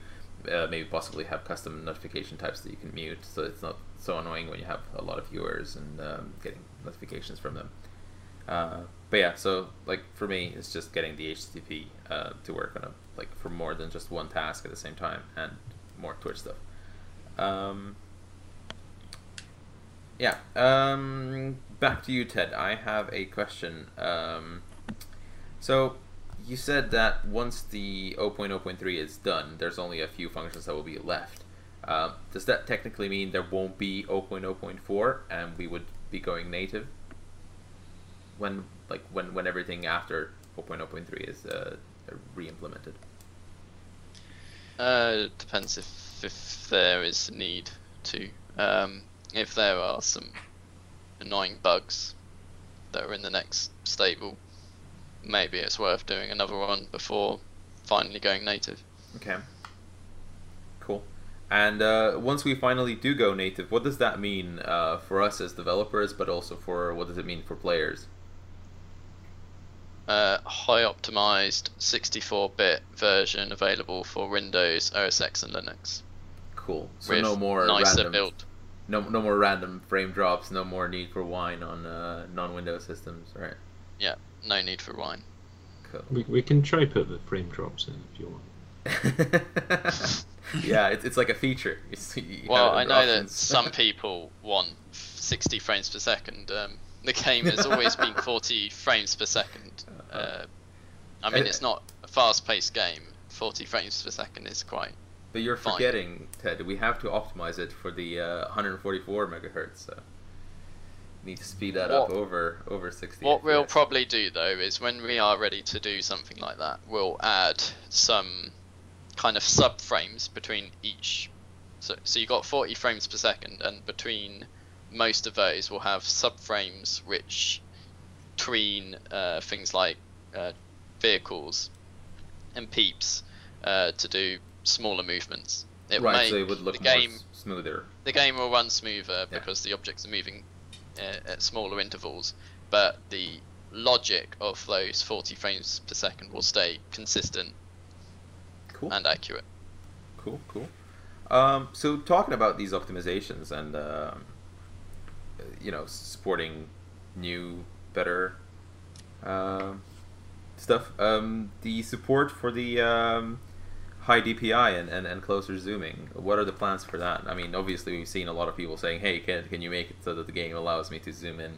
uh, maybe possibly have custom notification types that you can mute, so it's not so annoying when you have a lot of viewers and um, getting notifications from them. Uh, but yeah, so like for me, it's just getting the H T T P uh, to work on a, like for more than just one task at the same time, and more Twitch stuff. Um, yeah. Um, Back to you, Ted. I have a question. Um, so you said that once the zero point zero point three is done, there's only a few functions that will be left. Uh, does that technically mean there won't be zero point zero point four and we would be going native when like when when everything after zero point zero point three is uh, re-implemented? Uh, it depends if if there is a need to. Um, if there are some annoying bugs that are in the next stable, maybe it's worth doing another one before finally going native. Okay. Cool. And uh, once we finally do go native, what does that mean uh, for us as developers, but also for what does it mean for players? Uh, high optimized sixty-four bit version available for Windows, O S X, and Linux. Cool. So no more nicer random build. No, no more random frame drops. No more need for wine on uh, non-Windows systems, right? Yeah. No need for wine. Cool. We we can try put the frame drops in if you want. Yeah, it's it's like a feature. It's, well, I know options. That some people want sixty frames per second. Um, the game has always been forty frames per second. Uh, I mean, it's not a fast-paced game. forty frames per second is quite. But you're fine. Forgetting, Ted. We have to optimize it for the uh, one forty-four megahertz. So. Need to speed that what, up over over sixty. What we'll probably do though is when we are ready to do something like that, we'll add some kind of sub frames between each. So so you got forty frames per second, and between most of those we'll have sub frames which tween uh, things like uh, vehicles and peeps uh, to do smaller movements. It right, make so it would look the game more smoother. The game will run smoother yeah. because the objects are moving at smaller intervals, but the logic of those forty frames per second will stay consistent cool. and accurate. Cool, cool. Um, so talking about these optimizations and um, you know, supporting new, better uh, stuff, um, the support for the um, high D P I and, and, and closer zooming. What are the plans for that? I mean, obviously we've seen a lot of people saying, hey, can, can you make it so that the game allows me to zoom in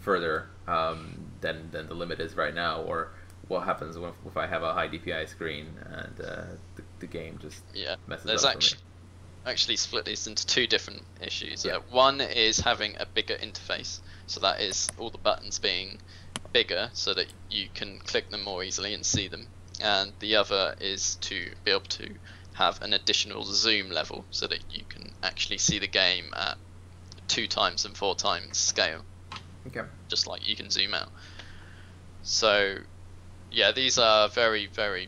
further um, than, than the limit is right now? Or what happens if, if I have a high D P I screen and uh, the, the game just yeah. messes There's up actually, for me? Actually split these into two different issues. Yeah. Uh, one is having a bigger interface. So that is all the buttons being bigger so that you can click them more easily and see them. And the other is to be able to have an additional zoom level so that you can actually see the game at two times and four times scale. Okay. Just like you can zoom out. So, yeah, these are very, very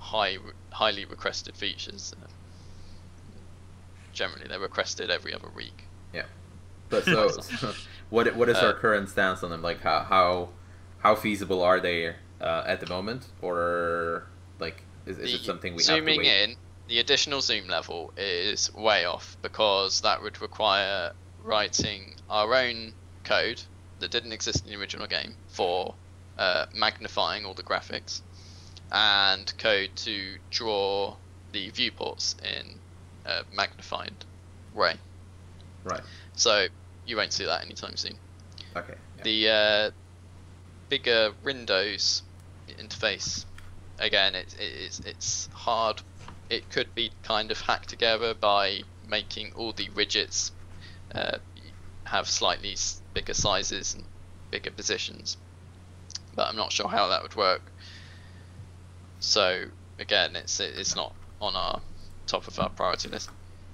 high, highly requested features. Uh, generally, they're requested every other week. Yeah. But so, so what what is uh, our current stance on them? Like, how how how feasible are they? Uh, at the moment, or like is, is it something we zooming have to wait? In the additional zoom level is way off because that would require writing our own code that didn't exist in the original game for uh, magnifying all the graphics and code to draw the viewports in a magnified way. Right. So you won't see that anytime soon. Okay. Yeah. The uh, bigger Windows interface, again, it's it's it's hard. It could be kind of hacked together by making all the widgets uh, have slightly bigger sizes and bigger positions, but I'm not sure how that would work. So again, it's it's not on our top of our priority list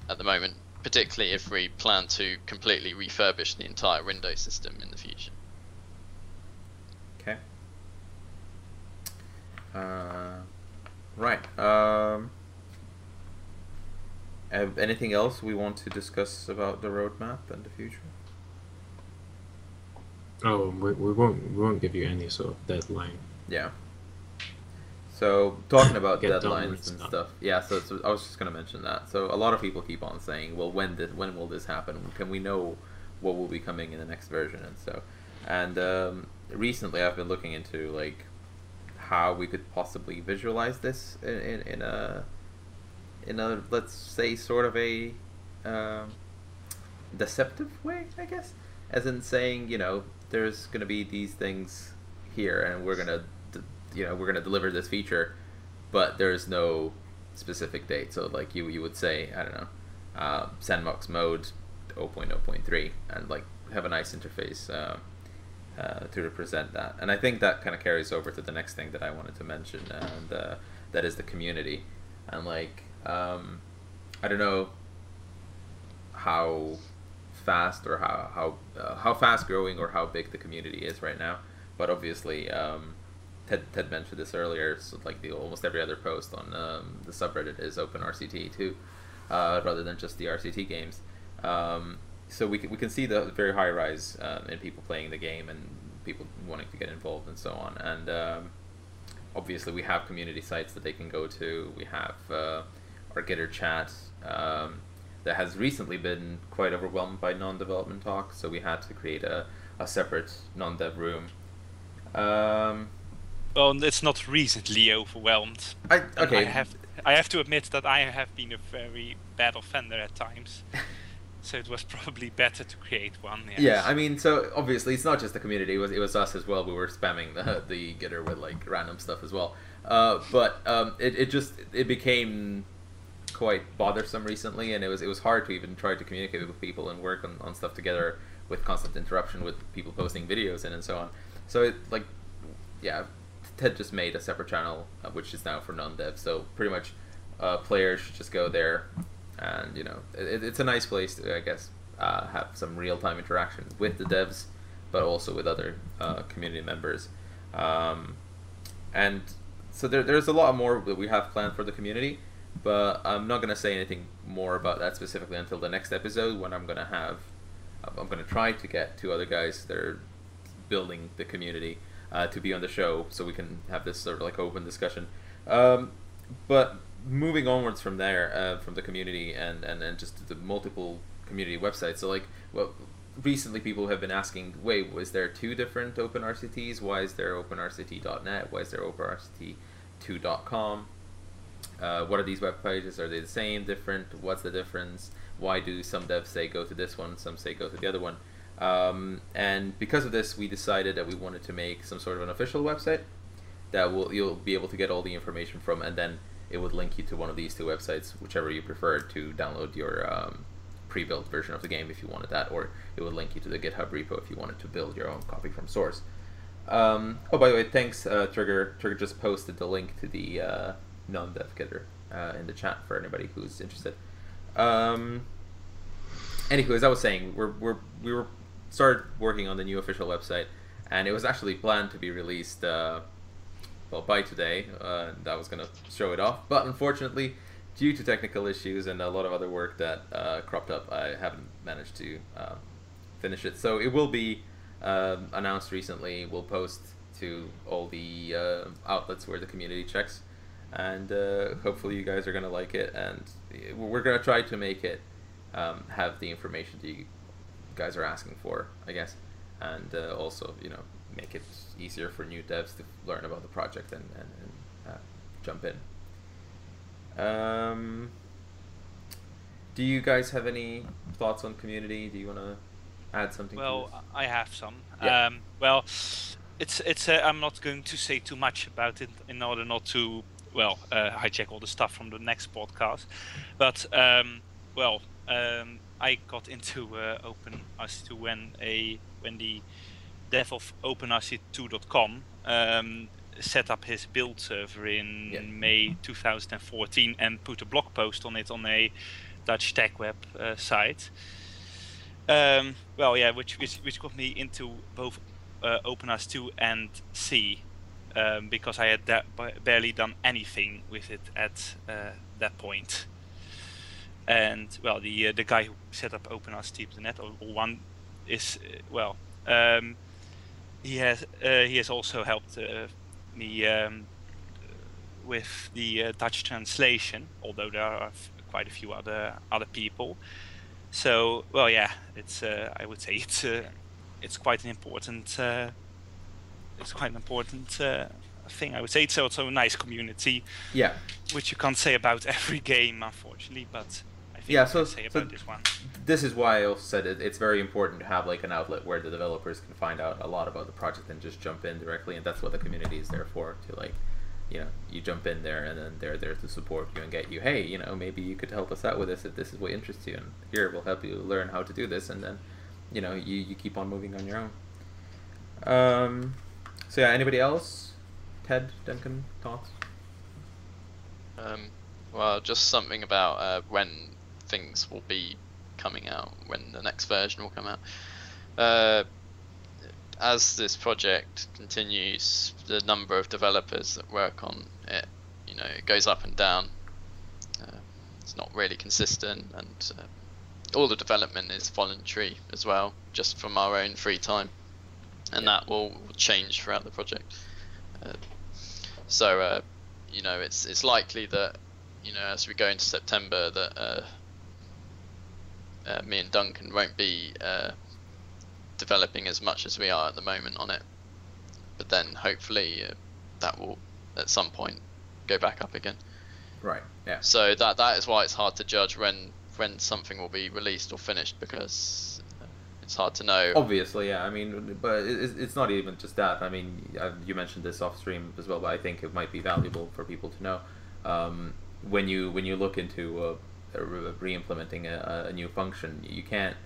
at the moment, particularly if we plan to completely refurbish the entire Windows system in the future. Okay. Uh, right. Um, anything else we want to discuss about the roadmap and the future? Oh, we, we won't we won't give you any sort of deadline. Yeah. So talking about deadlines and stuff. Yeah. So, so I was just gonna mention that. So a lot of people keep on saying, well, when did when will this happen? Can we know what will be coming in the next version? And so, and um. recently I've been looking into like how we could possibly visualize this in, in, in a in a let's say sort of a um, deceptive way, I guess, as in saying, you know, there's gonna be these things here and we're gonna d you know we're gonna deliver this feature, but there's no specific date. So like you you would say, I don't know, uh, sandbox mode zero point zero point three and like have a nice interface uh, uh, to represent that. And I think that kind of carries over to the next thing that I wanted to mention, and uh, that is the community. And like um, I don't know how fast or how how uh, how fast growing or how big the community is right now, but obviously um, Ted Ted mentioned this earlier. So like the almost every other post on um, the subreddit is Open R C T two, uh, rather than just the R C T games. Um, so we can, we can see the very high rise um, in people playing the game and people wanting to get involved and so on. And um, obviously we have community sites that they can go to. We have uh, our Gitter chat um, that has recently been quite overwhelmed by non-development talk, so we had to create a, a separate non-dev room. Um, well, it's not recently overwhelmed. I, okay. I have, I have to admit that I have been a very bad offender at times. So it was probably better to create one. Yes. Yeah, I mean, so obviously it's not just the community; it was it was us as well. We were spamming the the Gitter with like random stuff as well. Uh, but um, it it just it became quite bothersome recently, and it was it was hard to even try to communicate with people and work on, on stuff together with constant interruption with people posting videos and and so on. So it like yeah, Ted just made a separate channel uh, which is now for non-dev. So pretty much uh, players should just go there. And, you know, it, it's a nice place to, I guess, uh, have some real-time interaction with the devs, but also with other uh, community members. Um, and so there, there's a lot more that we have planned for the community, but I'm not going to say anything more about that specifically until the next episode, when I'm going to have, I'm going to try to get two other guys that are building the community uh, to be on the show, so we can have this sort of like open discussion. Um, but... moving onwards from there, uh, from the community and, and, and just the multiple community websites. So like, well, recently people have been asking, wait, was there two different Open R C Ts? Why is there Open R C T dot net? Why is there Open R C T two dot com? Uh, what are these web pages? Are they the same, different? What's the difference? Why do some devs say go to this one, some say go to the other one? Um, and because of this, we decided that we wanted to make some sort of an official website that will you'll be able to get all the information from, and then it would link you to one of these two websites, whichever you prefer, to download your um, pre-built version of the game if you wanted that, or it would link you to the GitHub repo if you wanted to build your own copy from source. Um, oh, by the way, thanks, uh, Trigger. Trigger just posted the link to the uh, non-dev Gitter uh, in the chat for anybody who's interested. Um, anywho, as I was saying, we're, we're, we were started working on the new official website, and it was actually planned to be released uh, well, by today, uh, that was going to show it off, but unfortunately, due to technical issues and a lot of other work that uh, cropped up, I haven't managed to uh, finish it. So it will be um, announced recently. We'll post to all the uh, outlets where the community checks, and uh, hopefully you guys are going to like it, and we're going to try to make it um, have the information that you guys are asking for, I guess, and uh, also, you know, make it easier for new devs to learn about the project and, and, and uh, jump in. Um, do you guys have any thoughts on community? Do you want to add something? Well, to this? I have some. Yeah. Um, well, it's it's. Uh, I'm not going to say too much about it in order not to well uh, hijack all the stuff from the next podcast. But um, well, um, I got into uh, Open R C T two when a when the dev of Open R C T two dot com um, set up his build server in yeah. May two thousand fourteen and put a blog post on it on a Dutch tech web uh, site. Um, well, yeah, which, which which got me into both uh, Open R C T two and C, um, because I had da barely done anything with it at uh, that point. And well, the uh, the guy who set up Open R C T dot net or, or one is uh, well. Um, He has uh, he has also helped uh, me um, with the uh, Dutch translation, although there are f quite a few other other people. So well, yeah, it's uh, I would say it's uh, it's quite an important uh, it's quite an important uh, thing. I would say it's also a nice community. Yeah, which you can't say about every game, unfortunately, but. Yeah, so, say about so this, one. This is why I also said it, it's very important to have like an outlet where the developers can find out a lot about the project and just jump in directly, and that's what the community is there for, to like you know, you jump in there and then they're there to support you and get you, hey, you know, maybe you could help us out with this if this is what interests you, and here we'll help you learn how to do this, and then, you know, you, you keep on moving on your own. Um, so yeah, anybody else? Ted, Duncan, thoughts? Um, well, just something about uh, when things will be coming out, when the next version will come out. Uh, as this project continues, the number of developers that work on it, you know, it goes up and down. Uh, it's not really consistent, and uh, all the development is voluntary as well, just from our own free time, and yeah. that will change throughout the project. Uh, so, uh, you know, it's it's likely that, you know, as we go into September, that uh, uh, me and Duncan won't be uh, developing as much as we are at the moment on it, but then hopefully uh, that will at some point go back up again. Right. Yeah. So that that is why it's hard to judge when when something will be released or finished, because it's hard to know. Obviously, yeah. I mean, but it's it's not even just that. I mean, you mentioned this off stream as well, but I think it might be valuable for people to know um, when you when you look into uh, re-implementing a, a new function, you can't.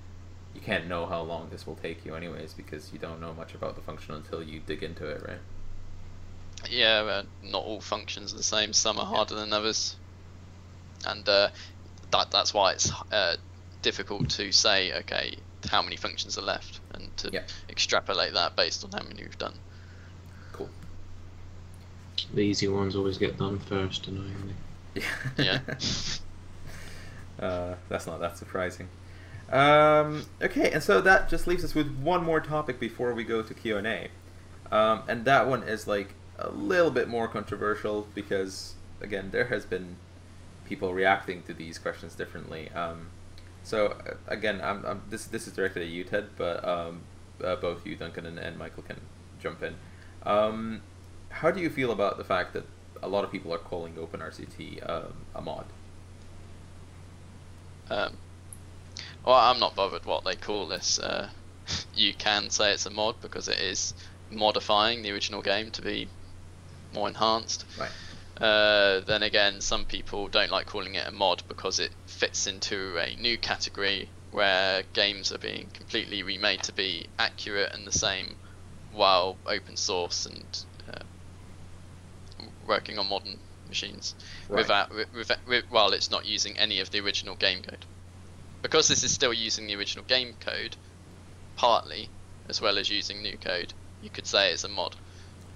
You can't know how long this will take you anyways, because you don't know much about the function until you dig into it, right? Yeah, uh, not all functions are the same. Some are yeah. harder than others. And uh, that that's why it's uh, difficult to say, okay, how many functions are left, and to yeah. extrapolate that based on how many we've done. Cool. The easy ones always get done first, annoyingly. Yeah. yeah. uh, that's not that surprising. Um, okay, and so that just leaves us with one more topic before we go to Q and A, um, and that one is like a little bit more controversial because, again, there has been people reacting to these questions differently. Um, so again, I'm, I'm, this this is directed at you, Ted, but um, uh, both you, Duncan, and, and Michael can jump in. Um, how do you feel about the fact that a lot of people are calling OpenRCT um, a mod? Um. Well, I'm not bothered what they call this. Uh, you can say it's a mod because it is modifying the original game to be more enhanced. Right. Uh, then again, some people don't like calling it a mod because it fits into a new category where games are being completely remade to be accurate and the same while open source and uh, working on modern machines. Right. Without, with, with, while it's not using any of the original game code. Because this is still using the original game code, partly, as well as using new code, you could say it's a mod.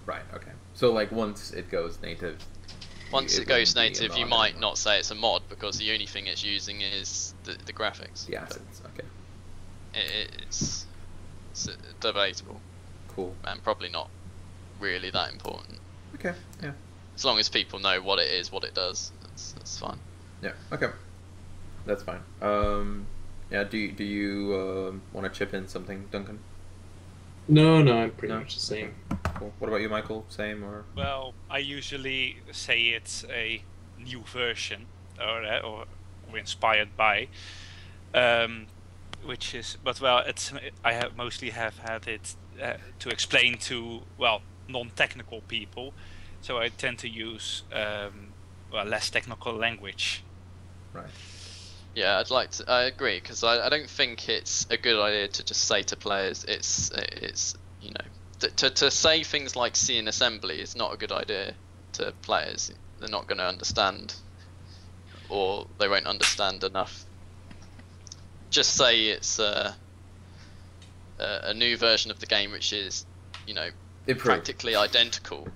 Right, okay. So like once it goes native... Once it goes native, you might not say it's a mod, because the only thing it's using is the, the graphics. The assets, okay. It, it's, it's debatable. Cool. And probably not really that important. Okay, yeah. As long as people know what it is, what it does, that's, that's fine. Yeah, okay. That's fine. Um, yeah. Do do you uh, want to chip in something, Duncan? No, no. I'm pretty no? much the same. Cool. What about you, Michael? Same or? Well, I usually say it's a new version, or uh, or, or inspired by, um, which is. But well, it's. I have mostly have had it uh, to explain to well non-technical people, so I tend to use um, well less technical language. Right. Yeah, I'd like to. I agree, because I, I don't think it's a good idea to just say to players it's it's you know to to, to say things like C in assembly is not a good idea to players. They're not going to understand, or they won't understand enough. Just say it's a a, a new version of the game, which is you know Improved. practically identical.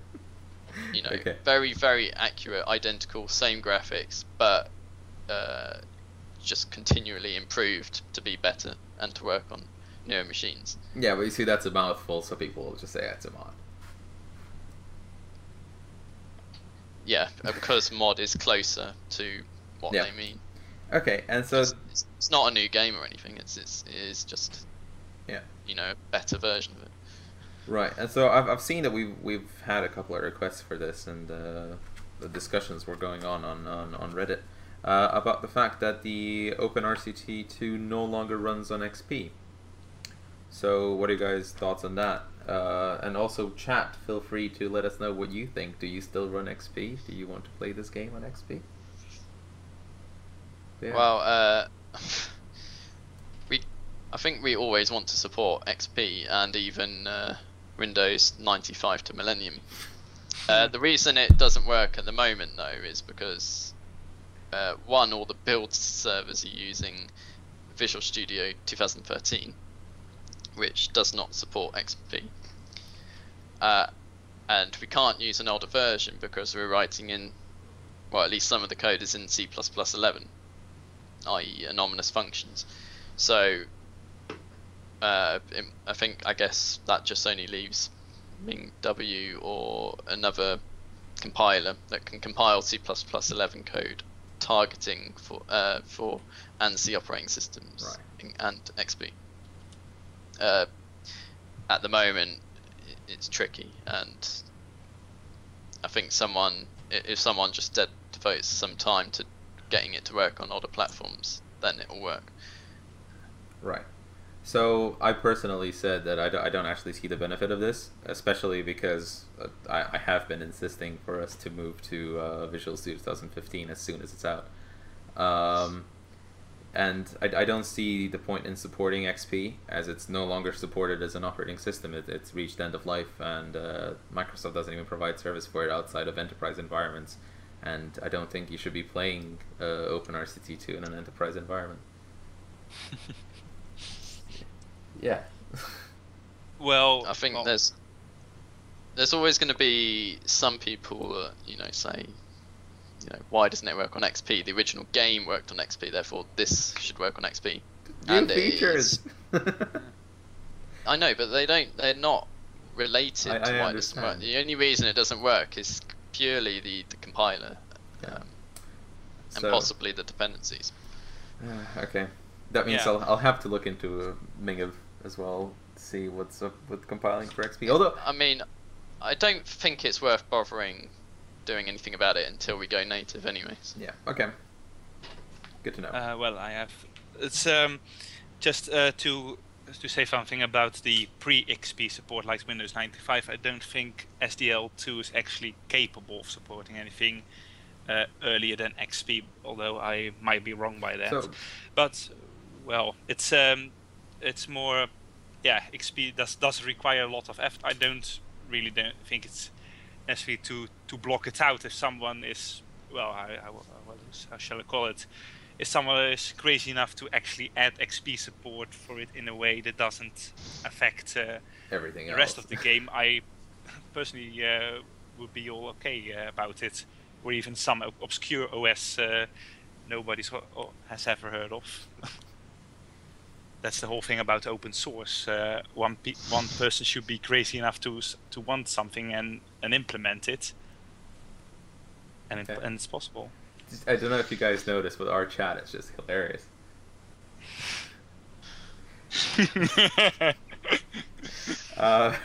You know, okay. very very accurate, identical, same graphics, but. Uh, just continually improved to be better and to work on newer machines. Yeah, but you see, that's a mouthful, so people will just say it's a mod. Yeah, because mod is closer to what yeah. they mean. Okay, and so... It's, it's not a new game or anything, it's, it's, it is just, yeah. you know, a better version of it. Right, and so I've, I've seen that we've, we've had a couple of requests for this, and uh, the discussions were going on on, on, on Reddit. Uh, about the fact that the OpenRCT two no longer runs on X P. So what are you guys' thoughts on that? Uh, and also chat, feel free to let us know what you think. Do you still run X P? Do you want to play this game on X P? Yeah. Well, uh, we, I think we always want to support X P and even uh, Windows ninety-five to Millennium. Uh, the reason it doesn't work at the moment though is because uh, one, all the build servers are using Visual Studio twenty thirteen, which does not support X P, uh, and we can't use an older version because we're writing in, well, at least some of the code is in C plus plus eleven, that is anonymous functions. So uh, it, I think I guess that just only leaves Ming W or another compiler that can compile C plus plus eleven code targeting for uh, for A N S I operating systems, right, and X P. Uh, at the moment, it's tricky, and I think someone, if someone just ded devotes some time to getting it to work on other platforms, then it will work. Right. So I personally said that I, d I don't actually see the benefit of this, especially because I, I have been insisting for us to move to uh, Visual Studio twenty fifteen as soon as it's out. Um, And I, I don't see the point in supporting X P, as it's no longer supported as an operating system. It, it's reached end of life, and uh, Microsoft doesn't even provide service for it outside of enterprise environments. And I don't think you should be playing uh, Open R C T two in an enterprise environment. Yeah. Well, I think well, there's there's always going to be some people that, you know, say, you know, why doesn't it work on X P? The original game worked on X P, therefore this should work on X P. New features. I know, but they don't. They're not related I, to I why understand. It doesn't work. The only reason it doesn't work is purely the, the compiler, yeah. um, and so, possibly the dependencies. Uh, okay, that means yeah. I'll I'll have to look into uh, Mingiv as well, see what's up with compiling for X P. Although I mean, I don't think it's worth bothering doing anything about it until we go native anyways. Yeah, okay, good to know. Uh, well, I have it's um just uh, to to say something about the pre X P support, like Windows ninety-five. I don't think S D L two is actually capable of supporting anything uh, earlier than X P, although I might be wrong by that. So, but well, it's um it's more, yeah, X P does does require a lot of effort. I don't really don't think it's actually to to block it out if someone is, well, I, I, what is, how shall I call it, if someone is crazy enough to actually add X P support for it in a way that doesn't affect uh, everything the rest else. of the game. I personally uh, would be all okay uh, about it, or even some obscure O S uh, nobody's has ever heard of. That's the whole thing about open source. Uh, one pe one person should be crazy enough to to want something and and implement it, and it, okay. and it's possible. I don't know if you guys noticed, but our chat is just hilarious. uh,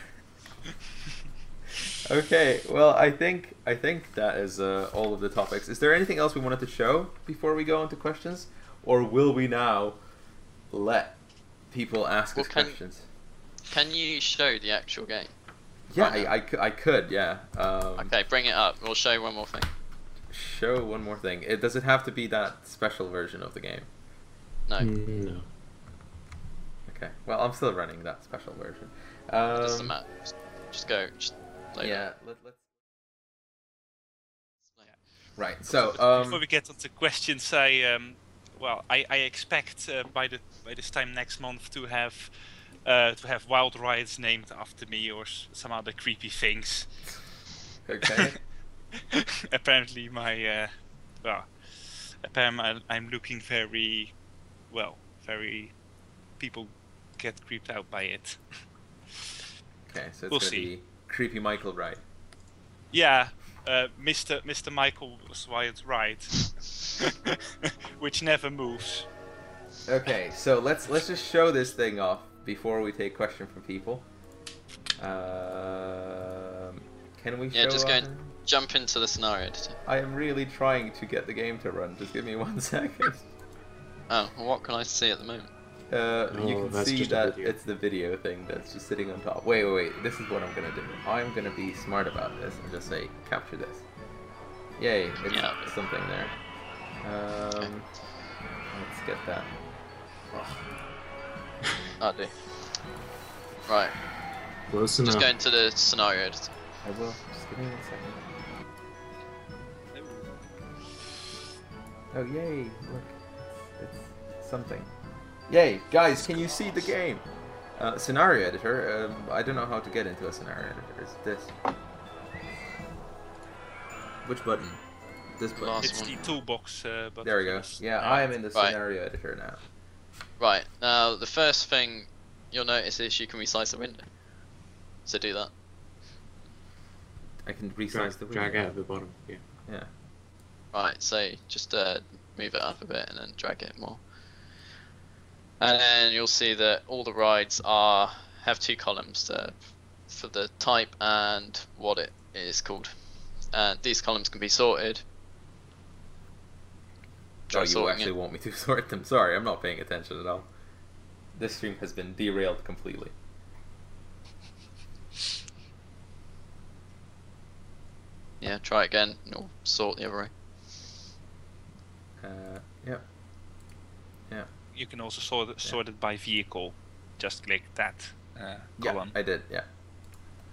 okay, well, I think I think that is uh, all of the topics. Is there anything else we wanted to show before we go into questions, or will we now let people ask well, us can, questions? Can you show the actual game? Yeah, right I, I, I could, yeah. Um, okay, bring it up. We'll show one more thing. Show one more thing. It, does it have to be that special version of the game? No. Mm. No. Okay, well, I'm still running that special version. Um, it doesn't matter. Just, just go. Just yeah, let, let's... Right, so... Um, Before we get on to questions, I... Um, Well, I, I expect uh, by the by this time next month to have uh, to have Wild Rides named after me or s some other creepy things. Okay. Apparently, my uh, well, apparently I'm looking very well. Very people get creeped out by it. Okay, so it's we'll gonna see. Be creepy Michael Ride. Yeah. Uh, Mister Mister Michael's Wild Ride, which never moves. Okay, so let's let's just show this thing off before we take question from people. Uh, can we? Yeah, show just go and jump into the scenario. I am really trying to get the game to run. Just give me one second. Oh, well, what can I see at the moment? Uh, oh, you can see that it's the video thing that's just sitting on top. Wait, wait, wait. This is what I'm gonna do. I'm gonna be smart about this and just say capture this. Yay! It's yeah. something there. Um, let's get that. Oh, I do. Right. Close enough. Just go into the scenario. I will. Just give me one second. Oh yay! Look, it's, it's something. Yay! Guys, can you see the game? Uh, scenario editor? Um, I don't know how to get into a scenario editor. It's this. Which button? This button. Last it's one. the toolbox uh, button. There we go. Yeah, I am in the right. scenario editor now. Right, now the first thing you'll notice is you can resize the window. So do that. I can resize drag, the window. Drag out at the bottom, yeah. Yeah. Right, so just uh, move it up a bit and then drag it more. And then you'll see that all the rides are have two columns uh, for the type and what it is called. And these columns can be sorted. Try oh, you actually it. want me to sort them? Sorry, I'm not paying attention at all. This stream has been derailed completely. Yeah, try again. It'll sort the other way. Uh, yeah. Yeah. You can also sort it, sort yeah. it by vehicle. Just click that uh, column. Yeah, I did. Yeah.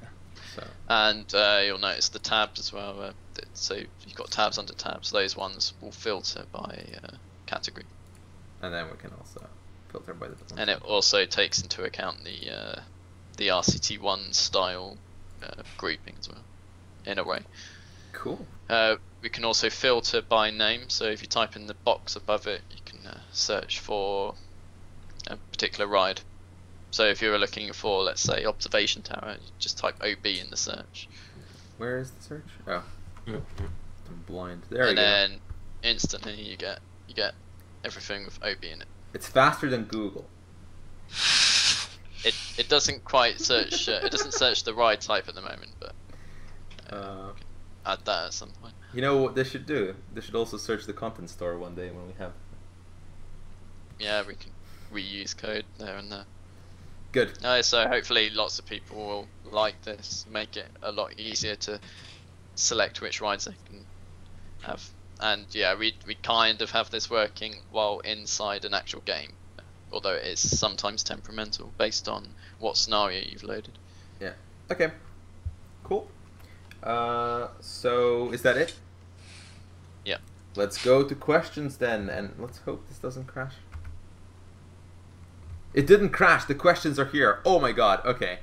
yeah. So. And uh, you'll notice the tabs as well. Uh, so you've got tabs under tabs. Those ones will filter by uh, category. And then we can also filter by the. And it also takes into account the uh, the R C T one style uh, grouping as well, in a way. Cool. Uh, we can also filter by name. So if you type in the box above it, you can uh, search for a particular ride. So if you were looking for, let's say, observation tower, you just type O B in the search. Where is the search? Oh, mm-hmm. I'm blind. There we go. And then instantly you get you get everything with O B in it. It's faster than Google. It it doesn't quite search. Uh, it doesn't search the ride type at the moment, but. Uh, uh, Add that at some point. You know what they should do? They should also search the content store one day when we have. Yeah, we can reuse code there and there. Good. No, so hopefully lots of people will like this, make it a lot easier to select which rides they can have. And yeah, we we kind of have this working while inside an actual game, although it is sometimes temperamental based on what scenario you've loaded. Yeah. Okay. Cool. Uh, so is that it? Yeah. Let's go to questions then, and let's hope this doesn't crash. It didn't crash. The questions are here. Oh my god. Okay.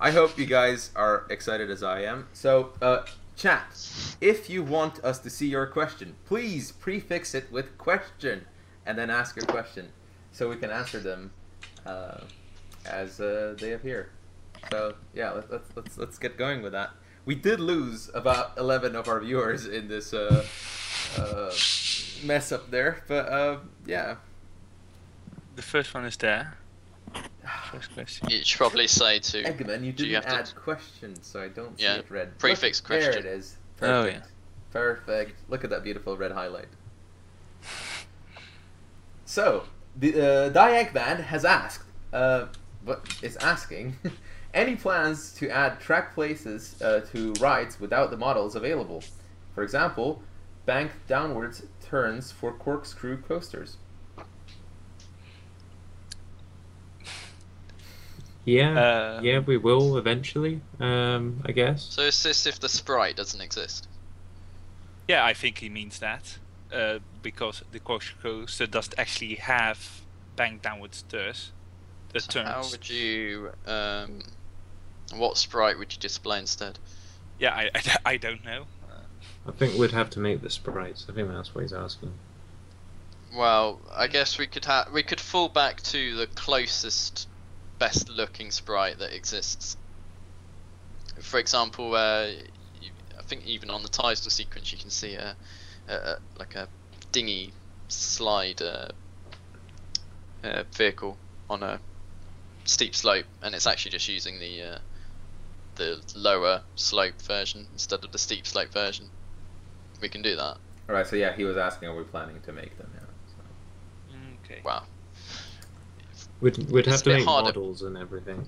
I hope you guys are excited as I am. So, uh, chat, if you want us to see your question, please prefix it with question, and then ask your question, so we can answer them uh, as uh, they appear. So yeah, let's let's let's, let's get going with that. We did lose about eleven of our viewers in this uh, uh, mess up there, but uh, yeah. The first one is there. First question. You should probably say to. Eggman, you didn't you add to... question, so I don't yeah. see it red. Prefix Look, question. There it is. Perfect. Oh, yeah. Perfect. Look at that beautiful red highlight. So, the uh, Di Eggman has asked, uh, what is asking? Any plans to add track places uh, to rides without the models available? For example, bank downwards turns for corkscrew coasters. Yeah, uh, yeah, we will eventually, um, I guess. So it's this if the sprite doesn't exist? Yeah, I think he means that, uh, because the corkscrew coaster doesn't actually have bank downwards turns. So how would you... Um, what sprite would you display instead? Yeah, I, I, I don't know. I think we'd have to make the sprites. I think that's what he's asking. Well, I guess we could ha we could fall back to the closest, best-looking sprite that exists. For example, uh, you, I think even on the title sequence you can see a, a, a like a dinghy slide uh, uh, vehicle on a steep slope, and it's actually just using the uh, the lower slope version instead of the steep slope version. We can do that. All right. So yeah, he was asking, are we planning to make them? Yeah, so. Okay. Wow. We'd, we'd have to make harder. models and everything.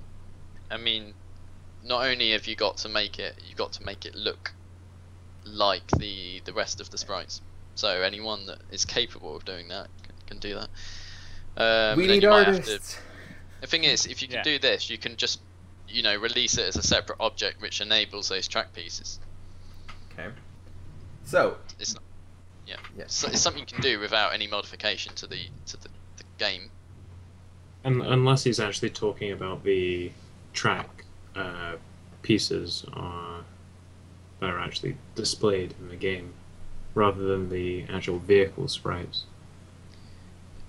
I mean, not only have you got to make it, you've got to make it look like the the rest of the sprites. So anyone that is capable of doing that can, can do that. Um, we need artists. To, the thing is, if you can yeah. do this, you can just, you know, release it as a separate object, which enables those track pieces. Okay. So it's not, yeah, yeah. So it's something you can do without any modification to the to the, the game. And unless he's actually talking about the track uh, pieces uh, that are actually displayed in the game, rather than the actual vehicle sprites.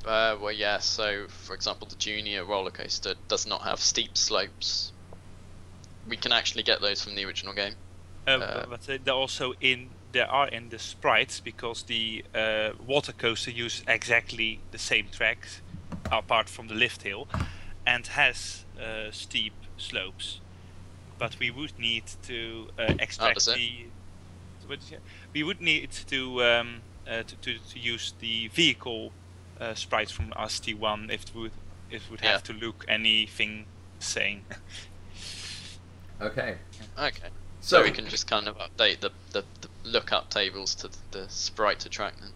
Uh, well, yeah. So, for example, the Junior roller coaster does not have steep slopes. We can actually get those from the original game. Um, uh, but uh, they're also in. They are in the sprites because the uh, water coaster uses exactly the same tracks, apart from the lift hill, and has uh, steep slopes. But we would need to uh, extract oh, the. What did you, we would need to um, uh, to, to to use the vehicle uh, sprites from R C T one if it would if it would yeah. have to look anything sane. Okay. Okay. So, so we can just kind of update the the, the lookup tables to the, the sprite to track them.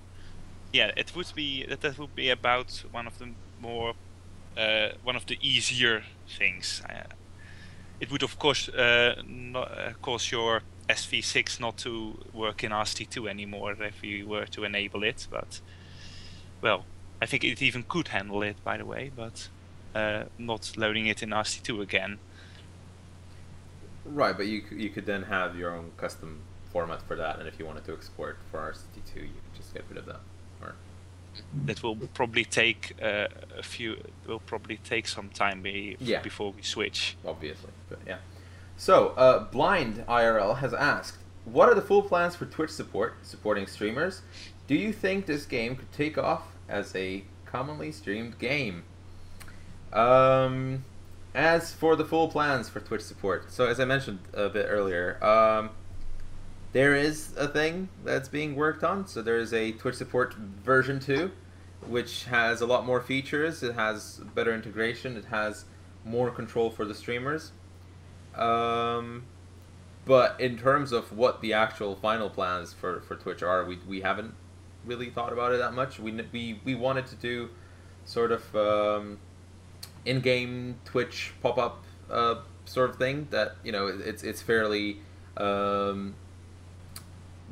Yeah, it would be that that would be about one of the more uh, one of the easier things. Uh, it would of course uh, not, uh, cause your S V six not to work in R C T two anymore if you were to enable it. But well, I think it even could handle it, by the way. But uh, not loading it in R C T two again. Right, but you you could then have your own custom format for that, and if you wanted to export for R C T two, you could just get rid of that. That will probably take uh, a few. Will probably take some time be, yeah. before we switch. Obviously, but yeah. So uh, Blind I R L has asked, "What are the full plans for Twitch support supporting streamers? Do you think this game could take off as a commonly streamed game?" Um, as for the full plans for Twitch support, so as I mentioned a bit earlier, um. there is a thing that's being worked on. So there is a Twitch support version two, which has a lot more features. It has better integration. It has more control for the streamers. Um, but in terms of what the actual final plans for, for Twitch are, we, we haven't really thought about it that much. We, we, we wanted to do sort of um, in-game Twitch pop-up uh, sort of thing that, you know, it's, it's fairly... Um,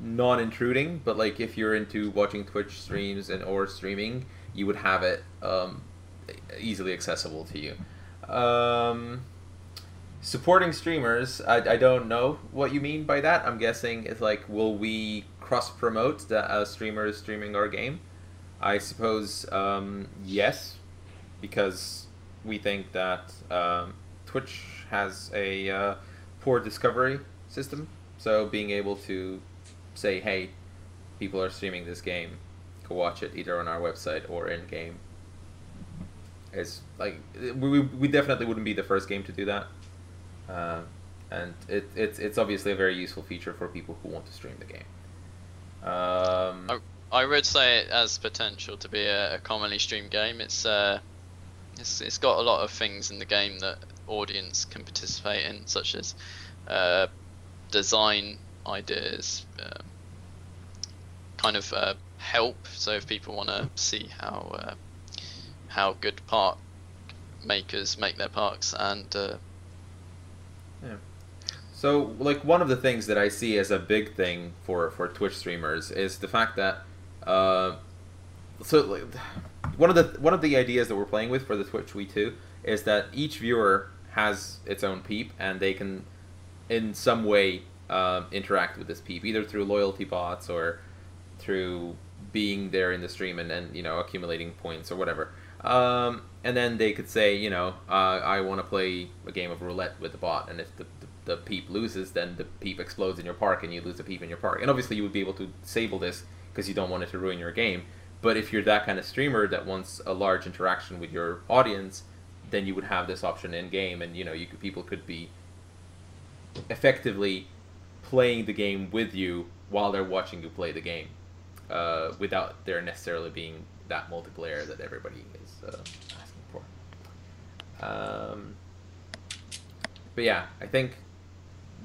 non-intruding, but like if you're into watching Twitch streams and or streaming, you would have it um, easily accessible to you. Um, supporting streamers, I, I don't know what you mean by that. I'm guessing it's like, will we cross-promote that a streamer is streaming our game? I suppose um, yes, because we think that um, Twitch has a uh, poor discovery system, so being able to say, hey, people are streaming this game, go watch it either on our website or in game. It's like we we definitely wouldn't be the first game to do that, uh, and it it's it's obviously a very useful feature for people who want to stream the game. Um, I, I would say it has potential to be a, a commonly streamed game. It's uh, it's it's got a lot of things in the game that audience can participate in, such as uh, design ideas, uh, kind of uh, help. So if people want to see how uh, how good park makers make their parks, and uh... yeah. So like one of the things that I see as a big thing for for Twitch streamers is the fact that uh, so like, one of the one of the ideas that we're playing with for the Twitch V two is that each viewer has its own peep, and they can in some way Um, interact with this peep, either through loyalty bots or through being there in the stream and, and you know, accumulating points or whatever. Um, and then they could say, you know, uh, I want to play a game of roulette with the bot, and if the, the, the peep loses, then the peep explodes in your park and you lose the peep in your park. And obviously you would be able to disable this because you don't want it to ruin your game. But if you're that kind of streamer that wants a large interaction with your audience, then you would have this option in-game, and, you know, you could, people could be effectively playing the game with you while they're watching you play the game, uh, without there necessarily being that multiplayer that everybody is uh, asking for. Um, but yeah, I think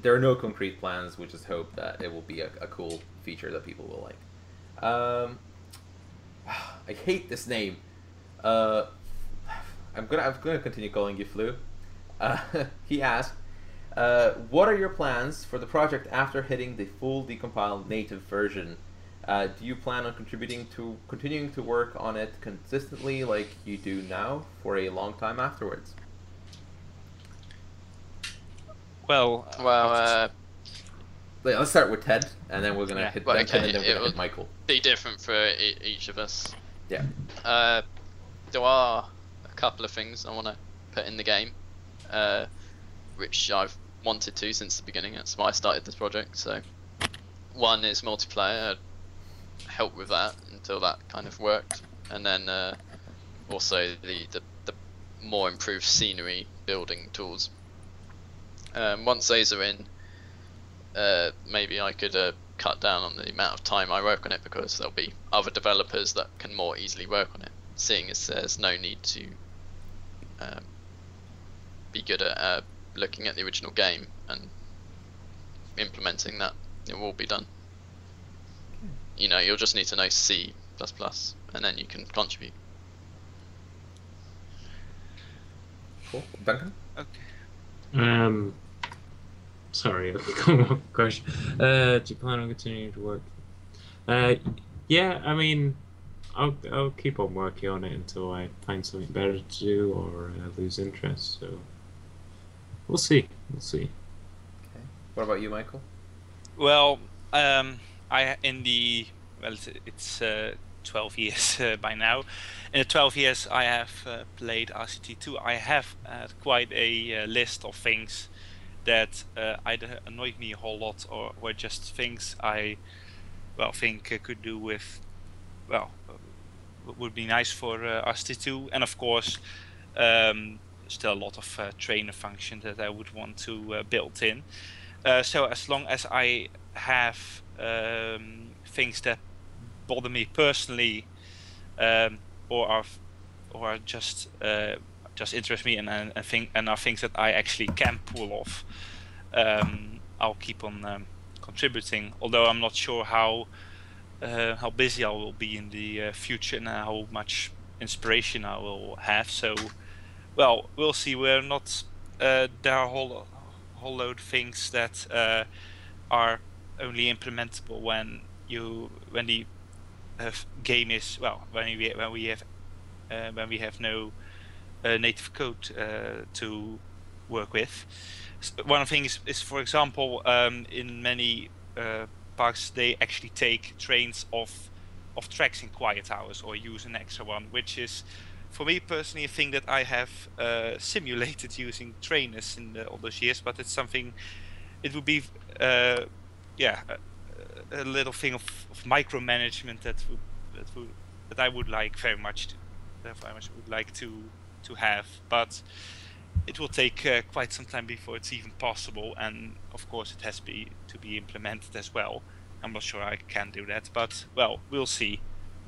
there are no concrete plans. We just hope that it will be a, a cool feature that people will like. Um, I hate this name. Uh, I'm gonna I'm gonna continue calling you Flu. Uh, he asked, uh, "What are your plans for the project after hitting the full decompiled native version? Uh, do you plan on contributing to continuing to work on it consistently like you do now for a long time afterwards?" Well, well, uh, let's start with Ted, and then we're gonna yeah, hit well, Duncan, okay, and then we're gonna hit Michael. Be different for e each of us. Yeah. Uh, there are a couple of things I want to put in the game, uh, which I've wanted to since the beginning. That's why I started this project. So, one is multiplayer. I'd help with that until that kind of worked, and then uh, also the, the the more improved scenery building tools. Um, once those are in, uh, maybe I could uh, cut down on the amount of time I work on it, because there'll be other developers that can more easily work on it, seeing as there's no need to um, be good at uh, looking at the original game and implementing that. It will be done. You know, you'll just need to know C plus plus, and then you can contribute. Cool. Duncan? Okay. Um, sorry, one question. Uh, do you plan on continuing to work? Uh, yeah, I mean, I'll I'll keep on working on it until I find something better to do or uh, lose interest. So we'll see, we'll see. Okay. What about you, Michael? Well, um, I in the well, it's, it's uh, twelve years uh, by now. In the twelve years I have uh, played R C T two, I have uh, quite a uh, list of things that uh, either annoyed me a whole lot or were just things I well think uh, could do with well would be nice for uh, R C T two, and of course um, still a lot of uh, trainer function that I would want to uh, build in. Uh, so as long as I have um, things that bother me personally, um, or are, or are just uh, just interest me, and and, and, think, and are things that I actually can pull off, Um, I'll keep on um, contributing. Although I'm not sure how uh, how busy I will be in the uh, future and how much inspiration I will have. So, well, we'll see. We're not uh, there are whole whole load of things that uh, are only implementable when you when the Uh, game is well when we when we have uh, when we have no uh, native code uh, to work with. So one thing is, is for example, um, in many uh, parks they actually take trains off of tracks in quiet hours or use an extra one, which is for me personally a thing that I have uh, simulated using trainers in the, all those years. But it's something it would be uh, yeah. Uh, a little thing of, of micromanagement that would, that would, that I would like very much to, that I would like to to have, but it will take uh, quite some time before it's even possible, and of course it has to be to be implemented as well. I'm not sure I can do that, but well, we'll see.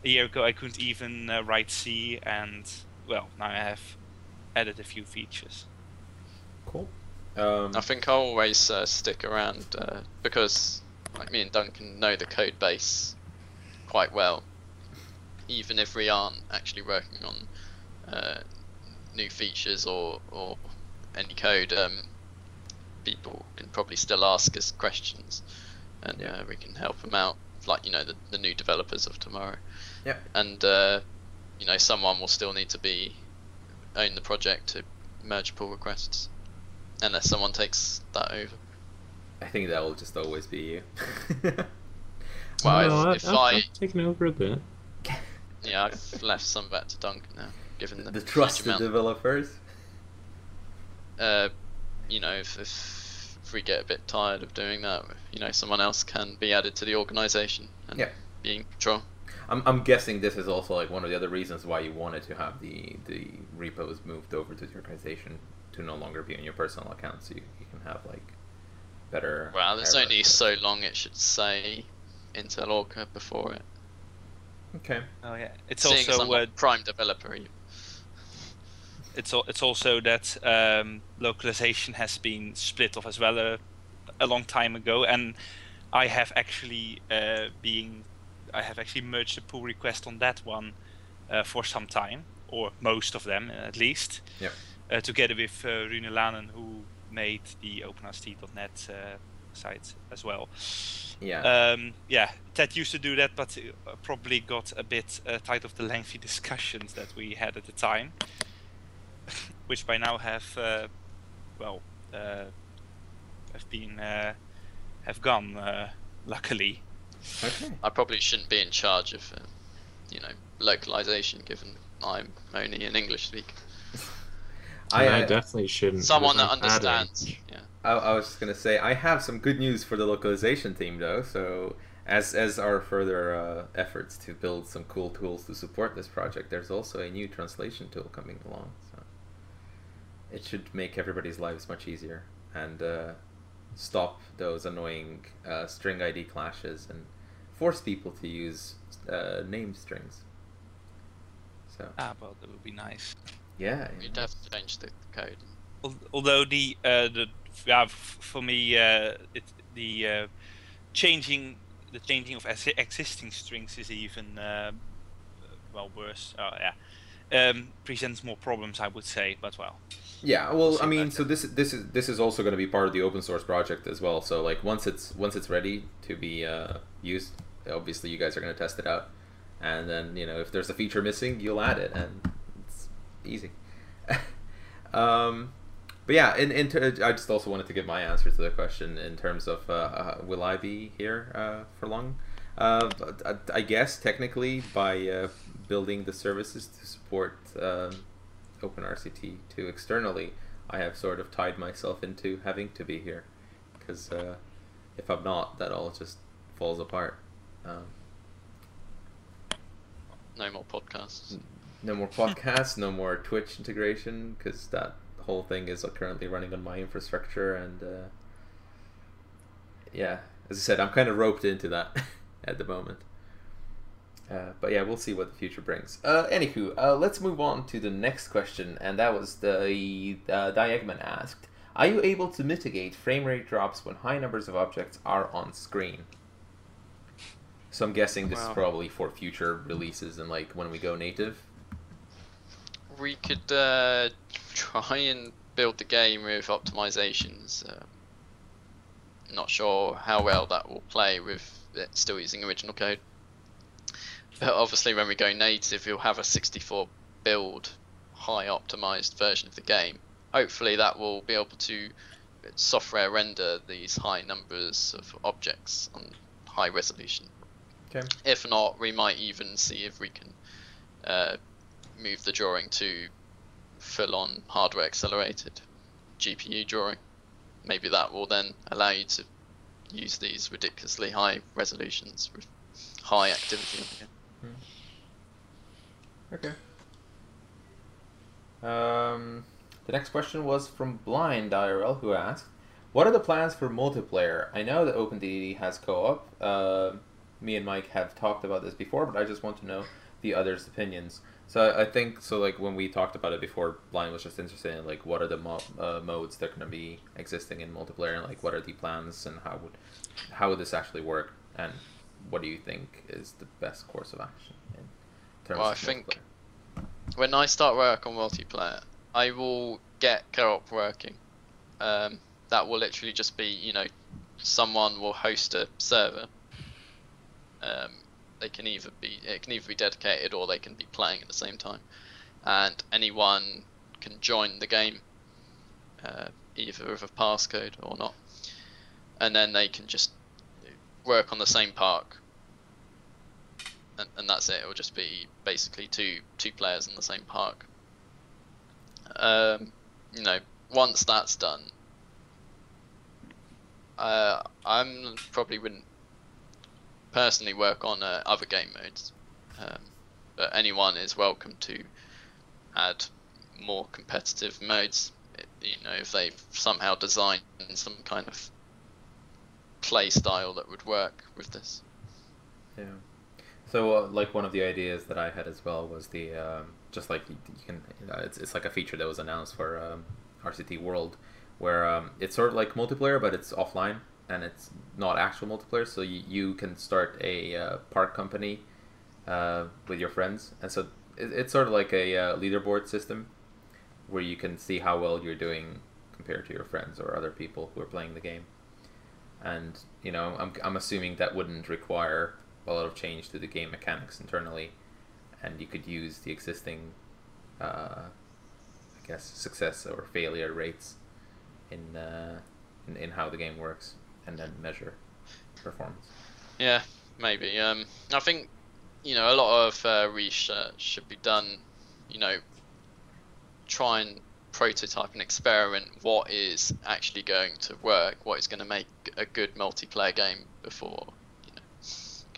A year ago I couldn't even uh, write C, and well, now I have added a few features. Cool. Um, I think I'll always uh, stick around uh, because, like, me and Duncan know the code base quite well, even if we aren't actually working on uh, new features or, or any code. Um, people can probably still ask us questions, and yeah, uh, we can help them out, like, you know, the, the new developers of tomorrow. Yeah. And uh, you know, someone will still need to be own the project to merge pull requests, unless someone takes that over. I think that will just always be you. Well, no, if, if I, I... I've taken over a bit. Yeah, I've left some of that to Duncan now, given the... The trusted developers? Uh, you know, if, if, if we get a bit tired of doing that, you know, someone else can be added to the organisation and yeah, be in control. I'm, I'm guessing this is also, like, one of the other reasons why you wanted to have the, the repos moved over to the organisation to no longer be on your personal account, so you, you can have, like, better. Well, there's only so long it should say IntelOrca before it. Okay. Oh yeah. It's seeing also a uh, prime developer. it's it's also that um, localization has been split off as well a, a long time ago, and I have actually uh, being I have actually merged a pull request on that one uh, for some time, or most of them at least. Yeah. Uh, together with uh, Rune Lanen, who made the OpenRCT dot net uh, site as well. Yeah. Um, yeah. Ted used to do that, but probably got a bit uh, tired of the lengthy discussions that we had at the time, which by now have uh, well uh, have been uh, have gone. Uh, luckily. Okay. I probably shouldn't be in charge of uh, you know localization, given I'm only an English speaker. I, I definitely shouldn't. Someone that understands. Yeah. I, I was just gonna say I have some good news for the localization team, though. So as as our further uh, efforts to build some cool tools to support this project, there's also a new translation tool coming along. So it should make everybody's lives much easier and uh, stop those annoying uh, string I D clashes and force people to use uh, name strings. So ah, well, that would be nice. Yeah, you'd have to change the code. Although the uh, the yeah, for me uh, it, the uh, changing the changing of existing strings is even uh, well worse. Oh, yeah, um, presents more problems, I would say. But well. Yeah, well, we'll I mean, so this this is this is also going to be part of the open source project as well. So like once it's once it's ready to be uh, used, obviously you guys are going to test it out, and then you know if there's a feature missing, you'll add it and. Easy. um, but yeah, in, in ter I just also wanted to give my answer to the question in terms of uh, uh, will I be here uh, for long? Uh, I, I guess technically by uh, building the services to support uh, OpenRCT two externally, I have sort of tied myself into having to be here, because uh, if I'm not, that all just falls apart. Um, no more podcasts. No more podcasts, no more Twitch integration, because that whole thing is currently running on my infrastructure, and uh, yeah, as I said, I'm kind of roped into that at the moment. Uh, but yeah, we'll see what the future brings. Uh, anywho, uh, let's move on to the next question, and that was the uh, Diegman asked, are you able to mitigate frame rate drops when high numbers of objects are on screen? So I'm guessing this wow. is probably for future releases and like when we go native. We could uh, try and build the game with optimizations. Um, not sure how well that will play with it still using original code. But obviously when we go native, we'll have a sixty-four build, high optimized version of the game. Hopefully that will be able to software render these high numbers of objects on high resolution. Okay. If not, we might even see if we can uh, move the drawing to full-on hardware accelerated G P U drawing. Maybe that will then allow you to use these ridiculously high resolutions with high activity. Okay. Um, the next question was from Blind I R L, who asked, what are the plans for multiplayer? I know that OpenDD has co-op. Uh, me and Mike have talked about this before, but I just want to know the others' opinions. So I think, so like when we talked about it before, Blind was just interested in like what are the mo uh, modes that are going to be existing in multiplayer, and like what are the plans, and how would how would this actually work, and what do you think is the best course of action in terms well, of I think when I start work on multiplayer, I will get co-op working. Um, that will literally just be, you know, someone will host a server. Um, They can either be it can either be dedicated or they can be playing at the same time, and anyone can join the game, uh, either with a passcode or not, and then they can just work on the same park, and, and that's it. It will just be basically two two players in the same park. Um, you know, once that's done, uh, I'm probably wouldn't. personally work on uh, other game modes, um, but anyone is welcome to add more competitive modes. You know, if they've somehow designed some kind of play style that would work with this. Yeah, So, uh, like, one of the ideas that I had as well was the, um, just like, you, you can, you know, it's, it's like a feature that was announced for um, R C T World, where um, it's sort of like multiplayer, but it's offline, and it's not actual multiplayer, so you, you can start a uh, park company uh, with your friends, and so it, it's sort of like a uh, leaderboard system, where you can see how well you're doing compared to your friends or other people who are playing the game. And, you know, I'm, I'm assuming that wouldn't require a lot of change to the game mechanics internally, and you could use the existing, uh, I guess, success or failure rates in, uh, in in how the game works, and then measure performance. Yeah, maybe. Um, I think, you know, a lot of uh, research should be done. You know, try and prototype and experiment what is actually going to work, what is going to make a good multiplayer game before.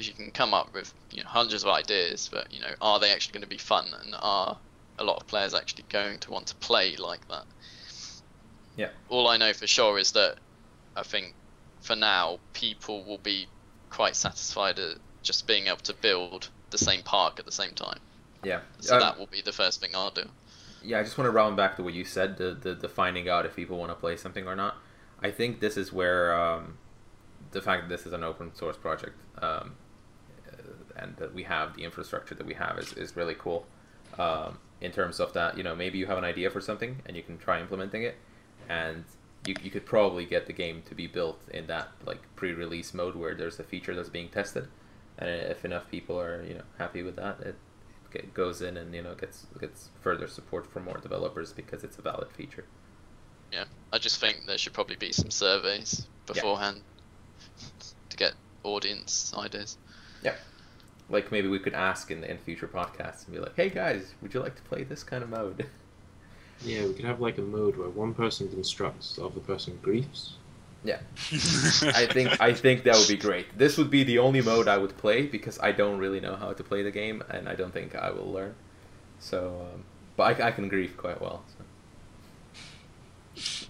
You can come up with, you know, hundreds of ideas, but, you know, are they actually going to be fun, and are a lot of players actually going to want to play like that? Yeah. All I know for sure is that I think for now people will be quite satisfied at just being able to build the same park at the same time. Yeah. So um, that will be the first thing I'll do. Yeah, I just want to round back to what you said, the the, the finding out if people want to play something or not. I think this is where um, the fact that this is an open source project. Um, and that we have the infrastructure that we have is, is really cool um, in terms of that. You know, maybe you have an idea for something and you can try implementing it, and you, you could probably get the game to be built in that like pre-release mode where there's a feature that's being tested, and if enough people are, you know, happy with that, it, it goes in and, you know, gets gets further support from more developers because it's a valid feature. Yeah, I just think there should probably be some surveys beforehand yeah. to get audience ideas. Yeah. Like, maybe we could ask in the in future podcasts and be like, hey guys, would you like to play this kind of mode? Yeah, we could have like a mode where one person instructs, the other person griefs. Yeah. I think I think that would be great. This would be the only mode I would play, because I don't really know how to play the game, and I don't think I will learn. So, um, but I, I can grief quite well. So.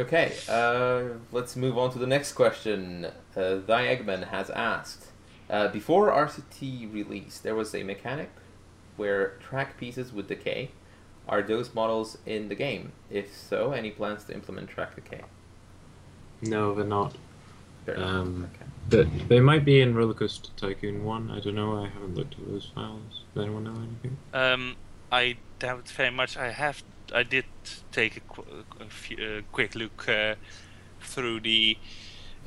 Okay, uh, let's move on to the next question. Uh, Thy Eggman has asked, Uh, before R C T release, there was a mechanic where track pieces would decay. Are those models in the game? If so, any plans to implement track decay? No, they're not. They're um, not. Okay. But they might be in Roller Coaster Tycoon one. I don't know. I haven't looked at those files. Does anyone know anything? Um, I doubt very much. I have. I did take a, qu a, few, a quick look uh, through the.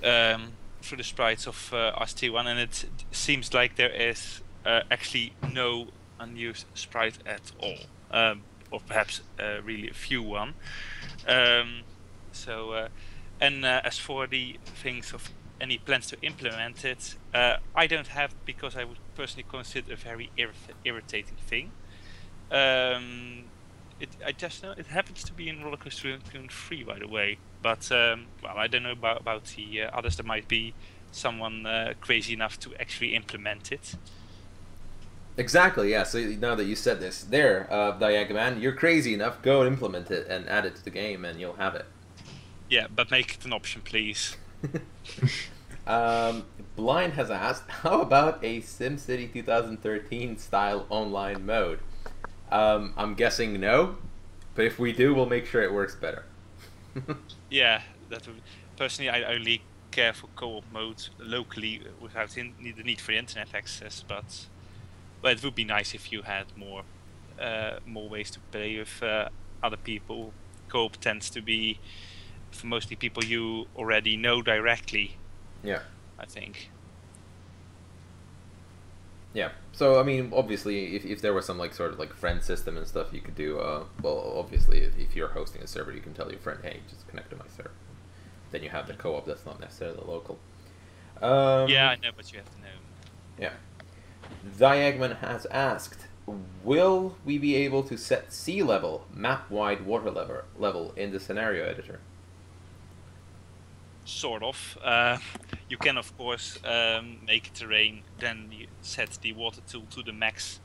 Um, through the sprites of uh, R C T one, and it seems like there is uh, actually no unused sprite at all, um, or perhaps uh, really a few one. Um, so, uh, and uh, as for the things of any plans to implement it, uh, I don't have, because I would personally consider it a very irri irritating thing. Um, it, I just know it happens to be in Roller Coaster Tycoon three, by the way. But, um, well, I don't know about, about the uh, others. There might be someone uh, crazy enough to actually implement it. Exactly, yeah. So now that you said this, there, uh, Diagaman, you're crazy enough. Go and implement it and add it to the game, and you'll have it. Yeah, but make it an option, please. um, Blind has asked, how about a SimCity twenty thirteen style online mode? Um, I'm guessing no, but if we do, we'll make sure it works better. Yeah, that would, personally, I only care for co-op modes locally without in, the need for internet access. But well, it would be nice if you had more uh, more ways to play with uh, other people. Co-op tends to be for mostly people you already know directly. Yeah, I think. Yeah. So I mean, obviously, if if there was some like sort of like friend system and stuff, you could do. Uh, well, obviously, if, if you're hosting a server, you can tell your friend, "Hey, just connect to my server." Then you have the co-op that's not necessarily local. Um, yeah, I know, but you have to know. Yeah. Thy Eggman has asked, "Will we be able to set sea level, map-wide water level level in the scenario editor?" Sort of. Uh, you can, of course, um, make terrain, then you set the water tool to the max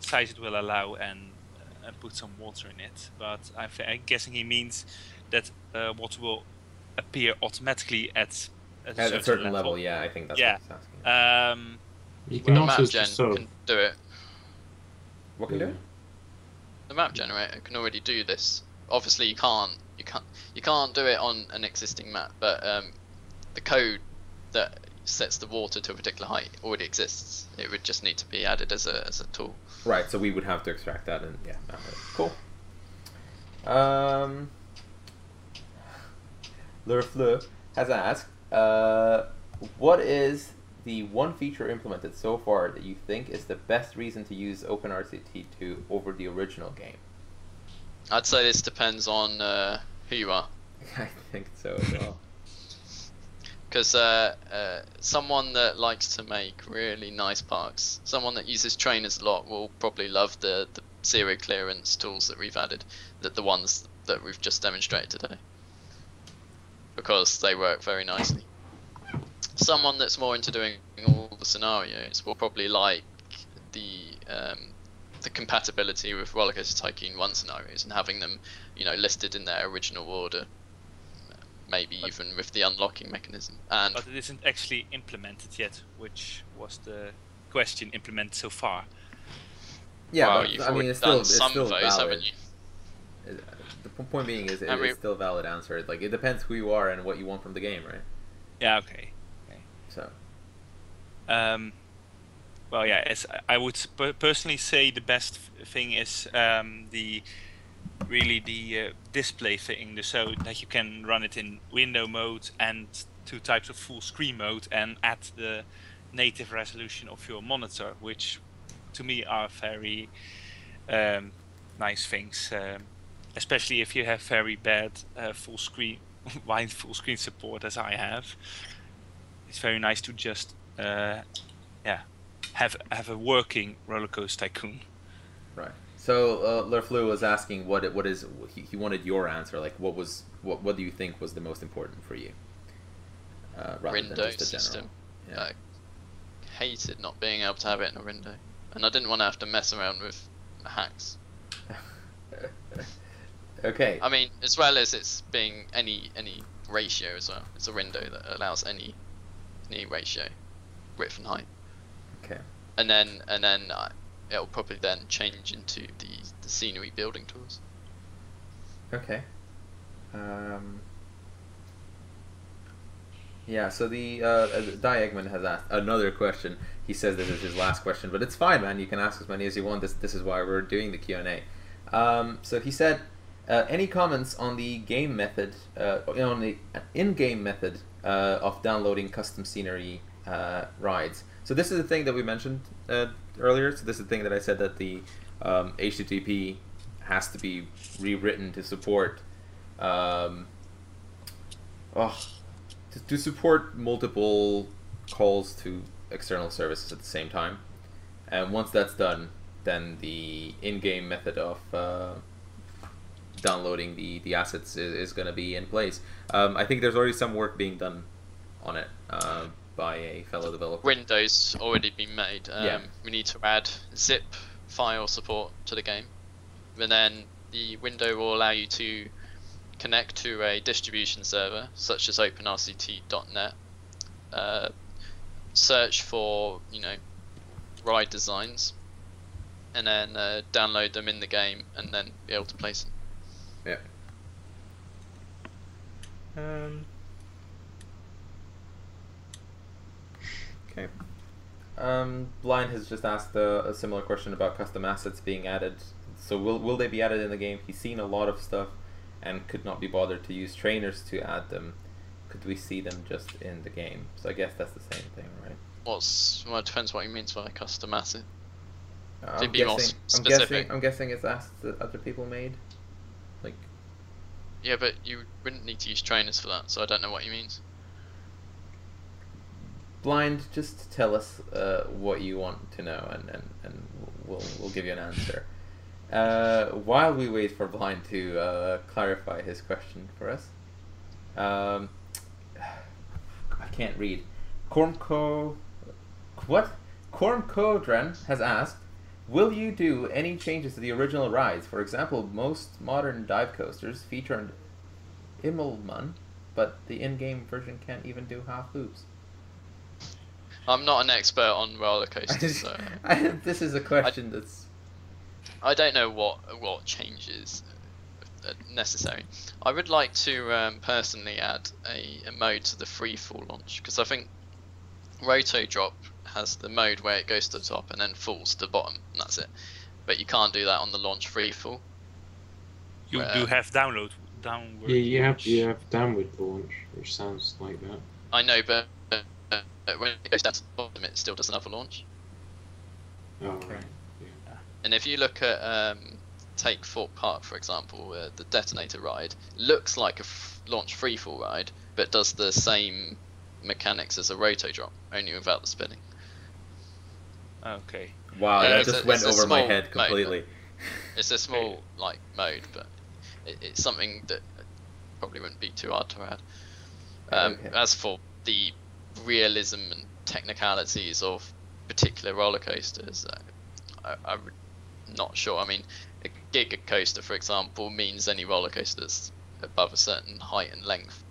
size it will allow, and, uh, and put some water in it. But I'm, I'm guessing he means that uh, water will appear automatically at at a, at certain, a certain level. level. Yeah, I think that's yeah. what it's asking. Um, you can well, also map gen so. can do it. What can do? The map generator can already do this. Obviously, you can't you can't you can't do it on an existing map, but um, the code that sets the water to a particular height already exists. It would just need to be added as a as a tool. Right. So we would have to extract that and yeah, map it. Cool. Um, LeFleur has asked, uh, what is the one feature implemented so far that you think is the best reason to use OpenRCT two over the original game? I'd say this depends on uh, who you are. I think so as well. Because uh, uh, someone that likes to make really nice parks, someone that uses trainers a lot, will probably love the, the zero clearance tools that we've added, that the ones that we've just demonstrated today, because they work very nicely. Someone that's more into doing all the scenarios will probably like the um, the compatibility with Rollercoaster Tycoon one scenarios and having them, you know, listed in their original order, maybe but even with the unlocking mechanism. And but it isn't actually implemented yet, which was the question. Implemented so far. Yeah, well, but you've I mean, it's done still, some it's still of those, haven't you? The point being is, it, we... it's still a valid answer. Like, it depends who you are and what you want from the game, right? Yeah. Okay. So, um, well, yeah, it's, I would per personally say the best thing is um, the really the uh, display thing, so that you can run it in window mode and two types of full screen mode and at the native resolution of your monitor, which to me are very um, nice things, um, especially if you have very bad uh, full screen, wide full screen support as I have. It's very nice to just, uh, yeah, have have a working Rollercoaster Tycoon. Right. So uh, LeFleur was asking what it, what is he, he wanted your answer. Like, what was what what do you think was the most important for you? Uh, rather Rindo than just a system. Yeah. I hated not being able to have it in a Rindo, and I didn't want to have to mess around with hacks. Okay. I mean, as well as it's being any any ratio as well. It's a Rindo that allows any. Knee ratio, width and height. Okay. And then and then uh, it'll probably then change into the, the scenery building tools. Okay. Um. Yeah. So the uh, Di Eggman has asked another question. He says this is his last question, but it's fine, man. You can ask as many as you want. This this is why we're doing the Q and A. Um. So he said, uh, any comments on the game method, uh, on the in-game method. Uh, of downloading custom scenery uh, rides. So this is the thing that we mentioned uh, earlier. So this is the thing that I said that the um, H T T P has to be rewritten to support um, oh, to, to support multiple calls to external services at the same time. And once that's done, then the in-game method of uh, downloading the, the assets is, is going to be in place. Um, I think there's already some work being done on it uh, by a fellow developer. Window's already been made. Um, yeah. We need to add zip file support to the game. And then the window will allow you to connect to a distribution server, such as open R C T dot net, uh, search for, you know, ride designs, and then uh, download them in the game and then be able to place them. Yeah. Um. Okay. Um, Blind has just asked a, a similar question about custom assets being added. So will will they be added in the game? He's seen a lot of stuff, and could not be bothered to use trainers to add them. Could we see them just in the game? So I guess that's the same thing, right? What's well, it depends what he means by custom asset. Uh, I'm, be guessing, more specific. I'm guessing. I'm guessing it's assets that other people made. Like, yeah, but you wouldn't need to use trainers for that, so I don't know what he means. Blind, just tell us uh, what you want to know, and, and, and we'll, we'll give you an answer. Uh, while we wait for Blind to uh, clarify his question for us, um, I can't read. Cormco... What? Cormcodran has asked, will you do any changes to the original rides? For example, most modern dive coasters feature an Immelmann but the in-game version can't even do half loops. I'm not an expert on roller coasters, so... I, this is a question I, that's... I don't know what, what changes are necessary. I would like to um, personally add a, a mode to the freefall launch, because I think Rotodrop has the mode where it goes to the top and then falls to the bottom, and that's it. But you can't do that on the launch freefall. You where, do have download, downward Yeah, you launch. have you have downward launch, which sounds like that. I know, but... when it goes down to the bottom, it still does another launch. Oh, right. Yeah. And if you look at um, Take Fort Park, for example, uh, the detonator ride looks like a f launch freefall ride, but does the same mechanics as a Rotodrop, only without the spinning. Okay. Wow, yeah, that just a, went over my head completely. Mode, it's a small like mode, but it, it's something that probably wouldn't be too hard to add. Um, okay. As for the realism and technicalities of particular roller coasters, I, I'm not sure. I mean, a giga coaster, for example, means any roller coaster that's above a certain height and length,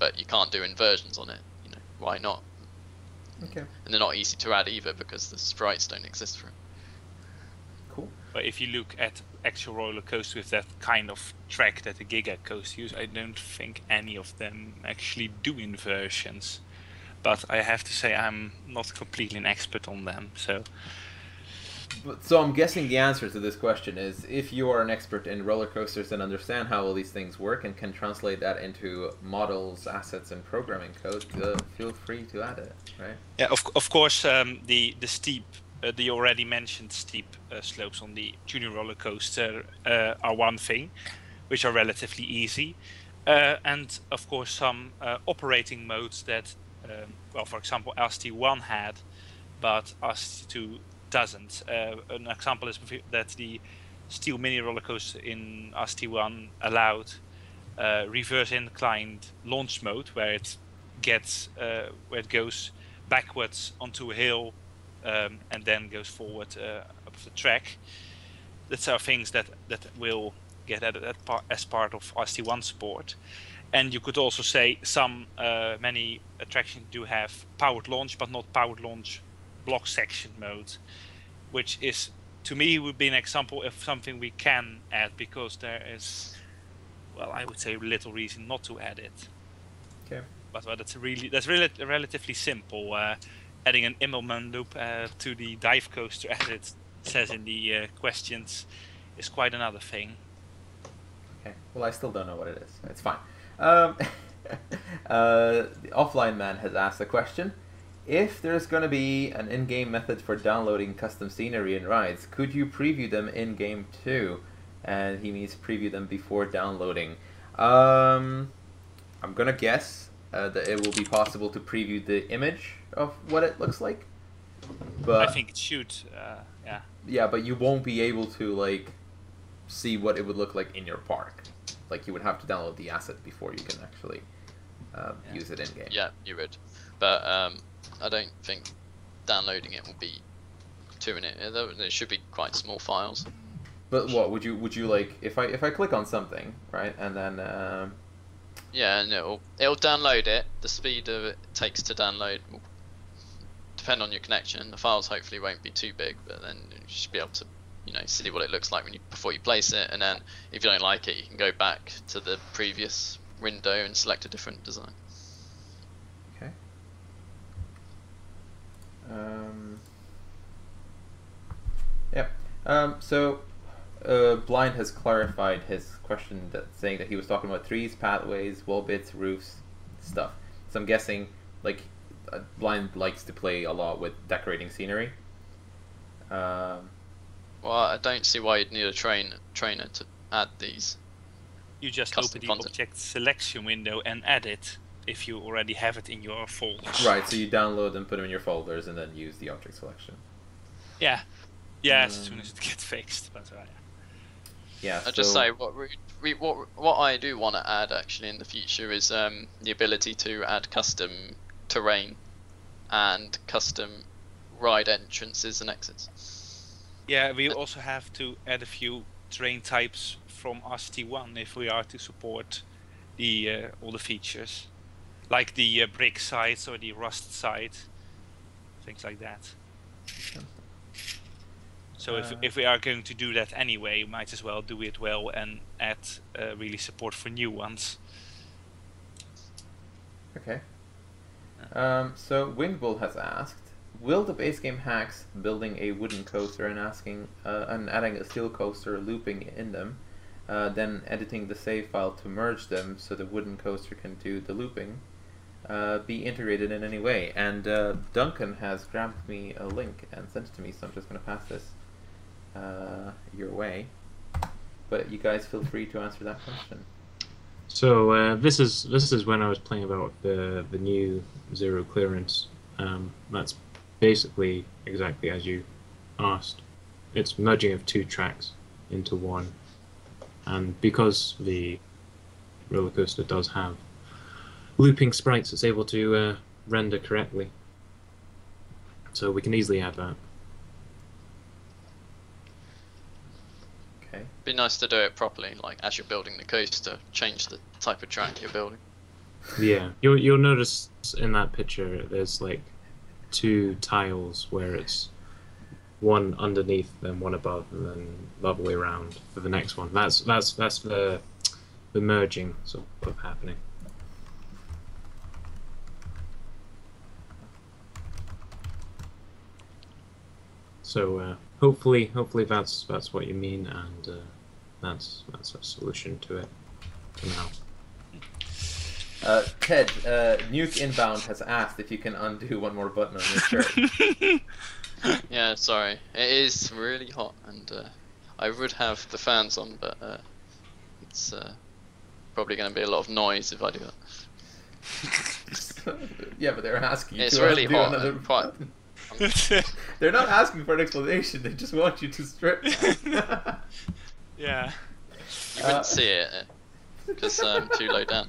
but you can't do inversions on it. You know, why not? Okay. And they're not easy to add either because the sprites don't exist for it. Cool. But if you look at actual roller coasters with that kind of track that the giga coasters use, I don't think any of them actually do inversions. But I have to say I'm not completely an expert on them, so... So I'm guessing the answer to this question is, if you are an expert in roller coasters and understand how all these things work and can translate that into models, assets, and programming code, uh, feel free to add it, right? Yeah, of, of course, um, the, the steep, uh, the already mentioned steep uh, slopes on the junior roller coaster uh, are one thing, which are relatively easy. Uh, and, of course, some uh, operating modes that Um, well, for example, R C T one had, but R C T two doesn't. Uh, an example is that the steel mini roller coaster in R C T one allowed uh, reverse inclined launch mode, where it gets uh, where it goes backwards onto a hill um, and then goes forward uh, up the track. That's are things that that will get added at par as part of R C T one support. And you could also say some uh, many attractions do have powered launch, but not powered launch block section mode, which is to me would be an example of something we can add, because there is, well, I would say little reason not to add it. Okay. But well, that's really that's really relatively simple. Uh, adding an Immelmann loop uh, to the dive coaster, as it says in the uh, questions, is quite another thing. Okay. Well, I still don't know what it is. It's fine. Um, uh, the offline man has asked the question: if there's going to be an in-game method for downloading custom scenery and rides, could you preview them in-game too? And he means preview them before downloading. Um, I'm going to guess uh, that it will be possible to preview the image of what it looks like. But I think it should. Uh, yeah. Yeah, but you won't be able to like see what it would look like in your park. Like, you would have to download the asset before you can actually uh, yeah. use it in-game. Yeah, you would. But um, I don't think downloading it will be too in it. It should be quite small files. But what, would you, would you like, if I if I click on something, right, and then... Uh... Yeah, and it'll, it'll download it. The speed of it takes to download will depend on your connection. The files hopefully won't be too big, but then you should be able to, you know, see what it looks like when you before you place it, and then if you don't like it, you can go back to the previous window and select a different design. Okay. Um. Yeah. Um. So, uh, Blind has clarified his question, that saying that he was talking about trees, pathways, wall bits, roofs, stuff. So I'm guessing, like, Blind likes to play a lot with decorating scenery. Um. Well, I don't see why you'd need a train, trainer to add these. You just open the content. object selection window and add it if you already have it in your folders. Right, so you download and put them in your folders and then use the object selection. Yeah, yeah, um, as soon as it gets fixed. But uh, yeah, I so... just say what we, what what I do want to add actually in the future is um, the ability to add custom terrain and custom ride entrances and exits. Yeah, we also have to add a few terrain types from R C T one if we are to support the uh, all the features, like the uh, brick sites or the rust site, things like that. Okay. So uh, if if we are going to do that anyway, we might as well do it well and add uh, really support for new ones. Okay. Um, so Windbull has asked, will the base game hacks building a wooden coaster and asking uh, and adding a steel coaster looping in them, uh, then editing the save file to merge them so the wooden coaster can do the looping, uh, be integrated in any way? And uh, Duncan has grabbed me a link and sent it to me, so I'm just going to pass this uh, your way. But you guys feel free to answer that question. So uh, this is this is when I was playing about the the new zero clearance. Um, that's basically exactly as you asked. It's merging of two tracks into one, and because the roller coaster does have looping sprites, it's able to uh, render correctly. So we can easily add that. Be nice to do it properly, like as you're building the coaster, change the type of track you're building. Yeah, you'll you'll notice in that picture there's like two tiles where it's one underneath, then one above, and then the other way around for the next one. That's that's that's the the merging sort of happening. So uh, hopefully, hopefully that's that's what you mean, and uh, that's that's a solution to it for now. Uh, Ted, uh, Nuke Inbound has asked if you can undo one more button on your shirt. Yeah, sorry, it is really hot, and uh, I would have the fans on, but uh, it's uh, probably going to be a lot of noise if I do that. Yeah, but they're asking. It's really hot. Another and quite they're not asking for an explanation, they just want you to strip. Yeah. You wouldn't uh, see it, because I'm too low down.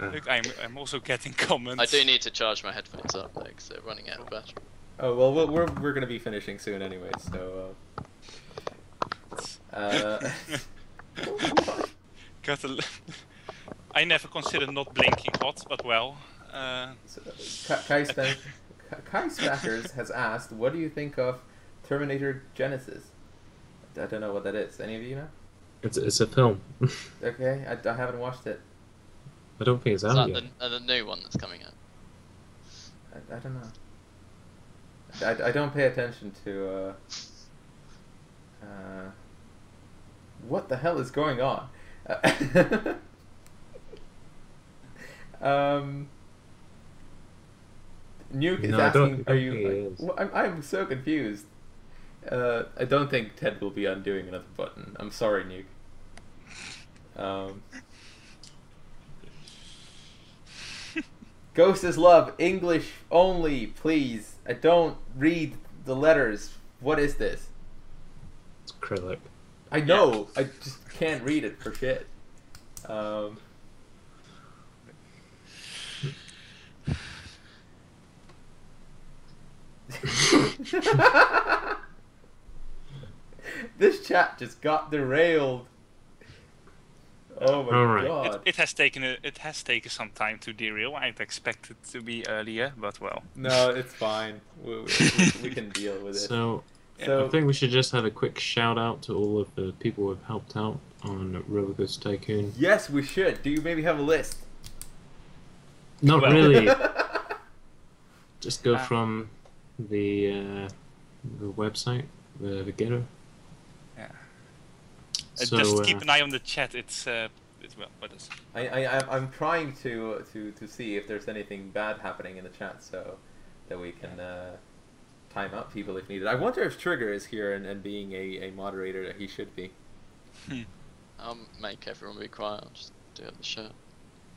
Look, I'm, I'm also getting comments. I do need to charge my headphones up, though, because they're running out of battery. Oh, well, we're, we're going to be finishing soon anyway, so... Uh... uh... Got a... I never considered not blinking hot, but well... Uh... So, uh, Kai stands... Kai Stackers has asked, what do you think of Terminator Genesis? I don't know what that is. Any of you know? It's, it's a film. Okay, I, I haven't watched it. I don't think it's out yet. Is that the, the new one that's coming out? I, I don't know. I, I don't pay attention to... Uh, uh, what the hell is going on? Uh, um... Nuke is no, asking, are you... Like, well, I'm, I'm so confused. Uh, I don't think Ted will be undoing another button. I'm sorry, Nuke. Um, Ghost is love. English only, please. I don't read the letters. What is this? It's acrylic. I know. Yeah. I just can't read it for shit. Um... This chat just got derailed. Oh my All right. god! It, it has taken a, it has taken some time to derail. I'd expect it to be earlier, but well. No, it's fine. We, we, we can deal with it. So, so, I think we should just have a quick shout out to all of the people who've helped out on Rollercoaster Tycoon. Yes, we should. Do you maybe have a list? Not well. really. Just go um, from. The uh, the website, the, the getter. Yeah. So, just keep uh, an eye on the chat. It's uh, it's well, what is? I I I'm trying to to to see if there's anything bad happening in the chat, so that we can uh, time out people if needed. I wonder if Trigger is here and, and being a a moderator that he should be. Hmm. I'll make everyone be quiet. I'll just do it the show.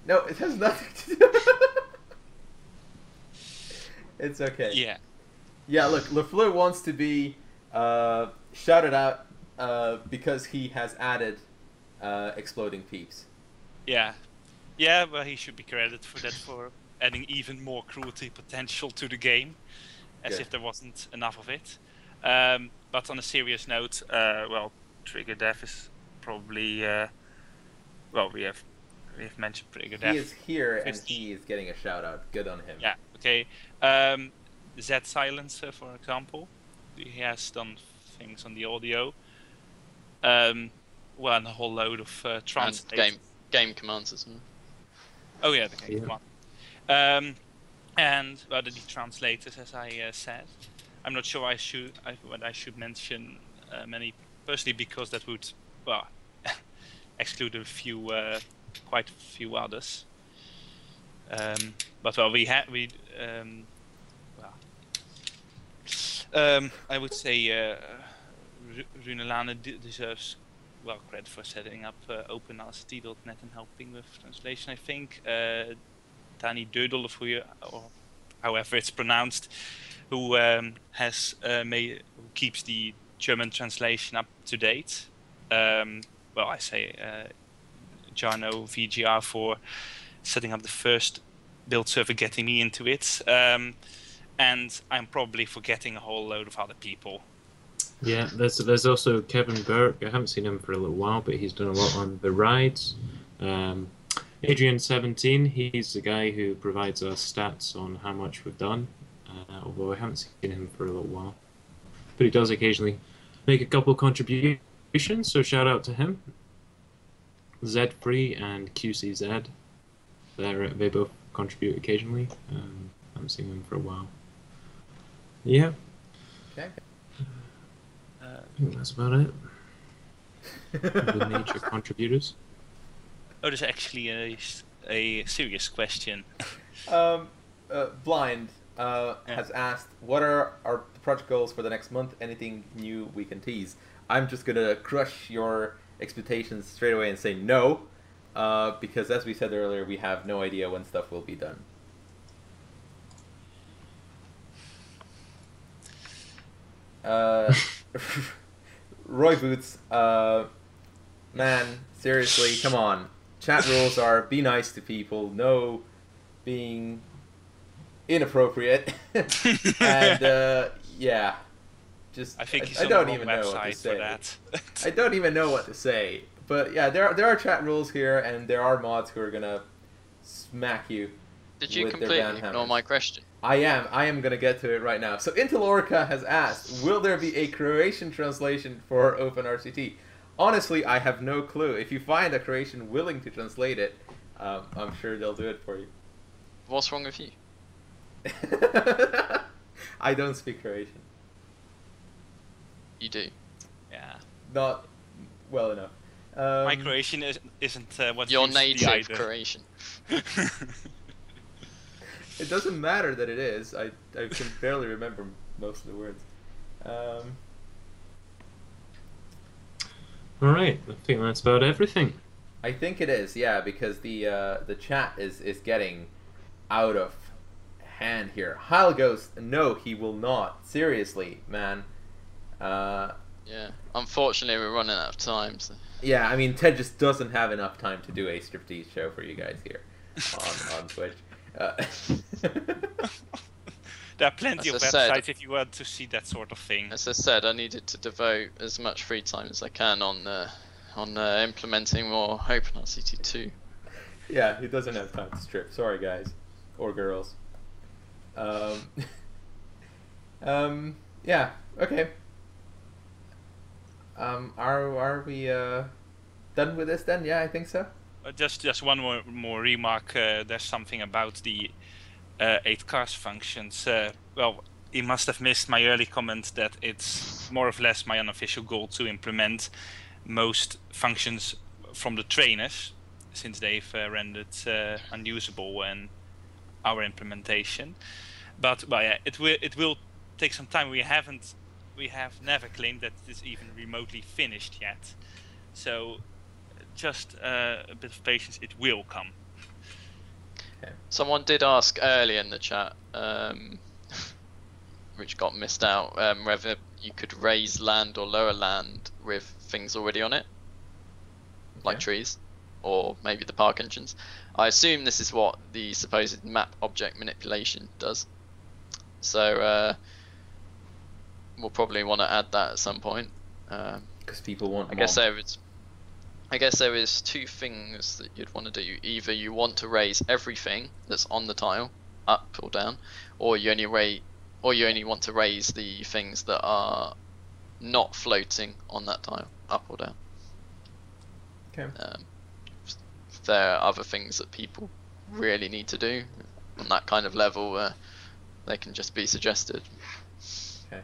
No, it has nothing to do. It's okay. Yeah. Yeah, look, LeFleur wants to be uh, shouted out uh, because he has added uh, Exploding Peeps. Yeah. Yeah, well, he should be credited for that, for adding even more cruelty potential to the game, as Good. if there wasn't enough of it. Um, but on a serious note, uh, well, Trigger Death is probably... Uh, well, we have we've mentioned Trigger Death. He is here fifteen. And he is getting a shout out. Good on him. Yeah, okay. Um, Z Silencer, for example. He has done things on the audio. Um, well, and a whole load of uh, translations. Game, game commands as well. Oh yeah, the game yeah. command. Um, and well, the translators, as I uh, said. I'm not sure I should, I, what I should mention uh, many personally, because that would, well, exclude a few, uh, quite a few others. Um, but well, we had we, um, well, um, I would say uh, Rune Lanen deserves well credit for setting up uh, Open R C T dot net and helping with translation. I think uh, Dani Dödel, of who you, or however it's pronounced, who um, has uh, made, who keeps the German translation up to date. Um, well, I say uh, Jarno V G R for setting up the first build server, getting me into it, um, and I'm probably forgetting a whole load of other people. Yeah, there's there's also Kevin Burke. I haven't seen him for a little while, but he's done a lot on the rides. Um, Adrian seventeen, he's the guy who provides us stats on how much we've done. Uh, although I haven't seen him for a little while, but he does occasionally make a couple contributions, so shout out to him. Z three and Q C Z, they're, they both contribute occasionally. Um, I haven't seen them for a while. Yeah. Okay. Uh, I think that's about it. The major contributors. Oh, there's actually a, a serious question. um, uh, Blind. Uh, has asked, what are our project goals for the next month? Anything new we can tease? I'm just going to crush your expectations straight away and say no, uh, because as we said earlier, we have no idea when stuff will be done. Uh, Roy Boots, uh, man, seriously, come on. Chat rules are be nice to people, no being... inappropriate, and uh, yeah, just I think I, I don't even know what to say. That. I don't even know what to say, but yeah, there are, there are chat rules here, and there are mods who are gonna smack you. Did you with completely their ignore hammers. My question? I am. I am gonna get to it right now. So IntelOrca has asked, will there be a Croatian translation for OpenRCT? Honestly, I have no clue. If you find a Croatian willing to translate it, um, I'm sure they'll do it for you. What's wrong with you? I don't speak Croatian. You do? Yeah. Not well enough. Um, My Croatian is, isn't uh, what your native Croatian. It doesn't matter that it is. I I can barely remember most of the words. Um, All right. I think that's about everything. I think it is. Yeah, because the uh, the chat is is getting out of. hand here. Heil Ghost, no, he will not. Seriously, man. Uh, yeah, unfortunately we're running out of time. So. Yeah, I mean, Ted just doesn't have enough time to do a striptease show for you guys here on, on Twitch. Uh, there are plenty as of I websites said, if you want to see that sort of thing. As I said, I needed to devote as much free time as I can on uh, on uh, implementing more Open R C T two. Yeah, he doesn't have time to strip. Sorry, guys. Or girls. Um, um, yeah, okay. Um, are, are we, uh, done with this then? Yeah, I think so. Uh, just, just one more, more remark. Uh, there's something about the, uh, eight cars functions. Uh, well, you must have missed my early comment that it's more or less my unofficial goal to implement most functions from the trainers, since they've uh, rendered, uh, unusable and our implementation, but well, yeah, it will it will take some time. We haven't we have never claimed that it's even remotely finished yet, so just uh, a bit of patience. It will come. Okay. Someone did ask earlier in the chat, um, which got missed out, um, whether you could raise land or lower land with things already on it, okay. like trees. Or maybe the park engines. I assume this is what the supposed map object manipulation does. So uh, we'll probably want to add that at some point. Because um, people want. I guess over I guess there is two things that you'd want to do. Either you want to raise everything that's on the tile, up or down, or you only raise, or you only want to raise the things that are not floating on that tile, up or down. Okay. Um, there are other things that people really need to do on that kind of level where they can just be suggested. Okay.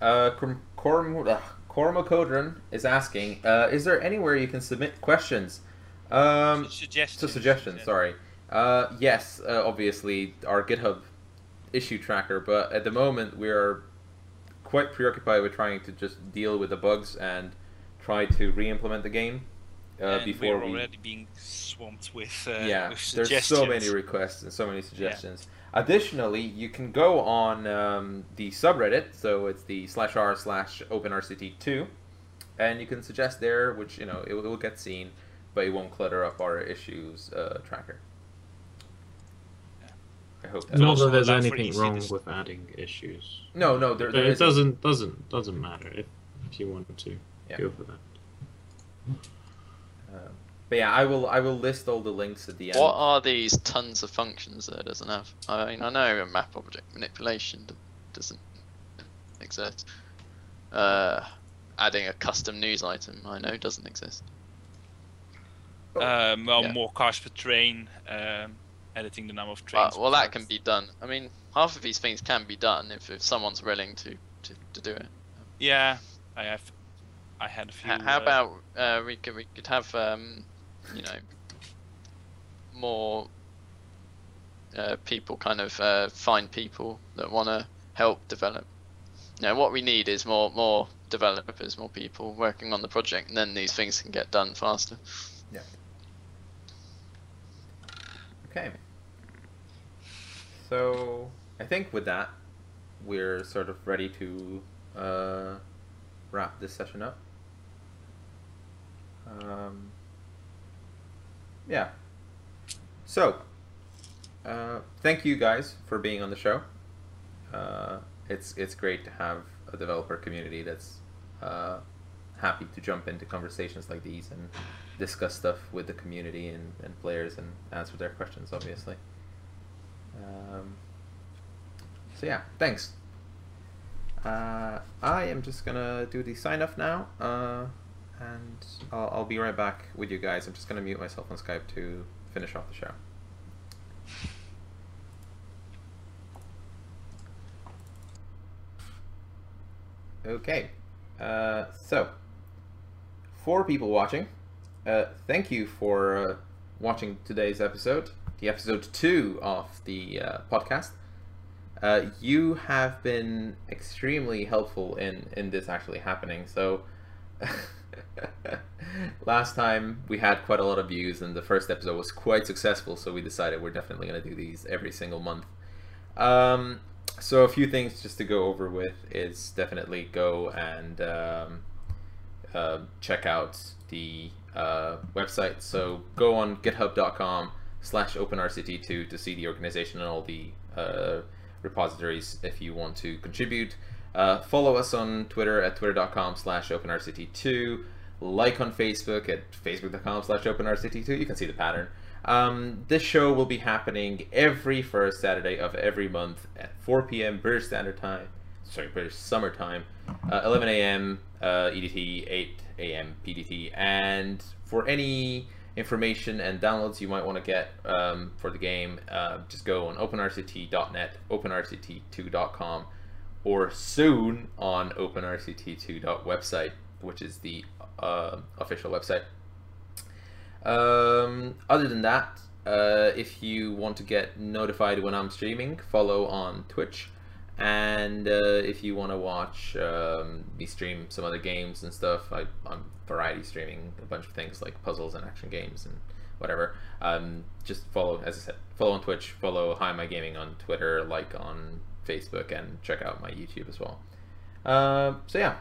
Uh, Corm uh, Cormacodron is asking, uh, is there anywhere you can submit questions? Um, suggestions. To suggestions, yeah. Sorry. Uh, yes, uh, obviously, our GitHub issue tracker, but at the moment we are quite preoccupied with trying to just deal with the bugs and try to re-implement the game. Uh, and before we're already we... being swamped with, uh, yeah, with suggestions. There's so many requests and so many suggestions. Yeah. Additionally, you can go on um, the subreddit, so it's the slash r slash open R C T two, and you can suggest there, which, you know, it will get seen, but it won't clutter up our issues uh, tracker. Yeah. I hope that. Not that there's anything wrong with adding issues. No, no, there, there it isn't. doesn't doesn't doesn't matter if if you want to yeah. go for that. Um, but yeah, I will I will list all the links at the end. What are these tons of functions that it doesn't have? I mean, I know map object manipulation doesn't exist. Uh, adding a custom news item, I know, doesn't exist. Um, well, yeah. More cars per train, um, editing the number of trains. Uh, well, that can be done. I mean, half of these things can be done if, if someone's willing to, to, to do it. Yeah, I have. I had a few, How uh, about uh, we could we could have um, you know, more uh, people kind of uh, find people that want to help develop. You know, what we need is more more developers, more people working on the project, and then these things can get done faster. Yeah. Okay. So I think with that, we're sort of ready to uh, wrap this session up. Um, yeah. So, uh, thank you guys for being on the show. Uh, it's it's great to have a developer community that's uh, happy to jump into conversations like these and discuss stuff with the community and, and players and answer their questions, obviously. Um, so yeah, thanks. Uh, I am just gonna do the sign off now. Uh, And I'll, I'll be right back with you guys. I'm just going to mute myself on Skype to finish off the show. Okay. Uh, so, for people watching, uh, thank you for uh, watching today's episode, the episode two of the uh, podcast. Uh, you have been extremely helpful in, in this actually happening. So... Last time we had quite a lot of views and the first episode was quite successful, so we decided we're definitely going to do these every single month. Um, so a few things just to go over with is definitely go and um, uh, check out the uh, website. So go on github dot com slash open R C T two to see the organization and all the uh, repositories if you want to contribute. Uh, follow us on Twitter at twitter dot com slash open R C T two. Like on Facebook at facebook dot com slash open R C T two. You can see the pattern. Um, this show will be happening every first Saturday of every month at four P M British Standard Time. Sorry, British Summer Time. Uh, eleven A M uh, E D T, eight A M P D T. And for any information and downloads you might want to get um, for the game, uh, just go on open R C T dot net, open R C T two dot com, or soon on open R C T two dot website, which is the uh, official website. Um, other than that, uh, if you want to get notified when I'm streaming, follow on Twitch. And uh, if you want to watch um, me stream some other games and stuff, I, I'm variety streaming a bunch of things like puzzles and action games and whatever. Um, just follow, as I said, follow on Twitch, follow Hi My Gaming on Twitter, like on Facebook, and check out my YouTube as well. Uh, so yeah,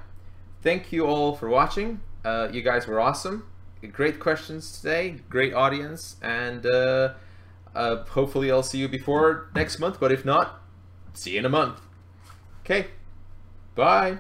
thank you all for watching. Uh, you guys were awesome. Great questions today, great audience, and uh, uh, hopefully I'll see you before next month, but if not, see you in a month. Okay, bye.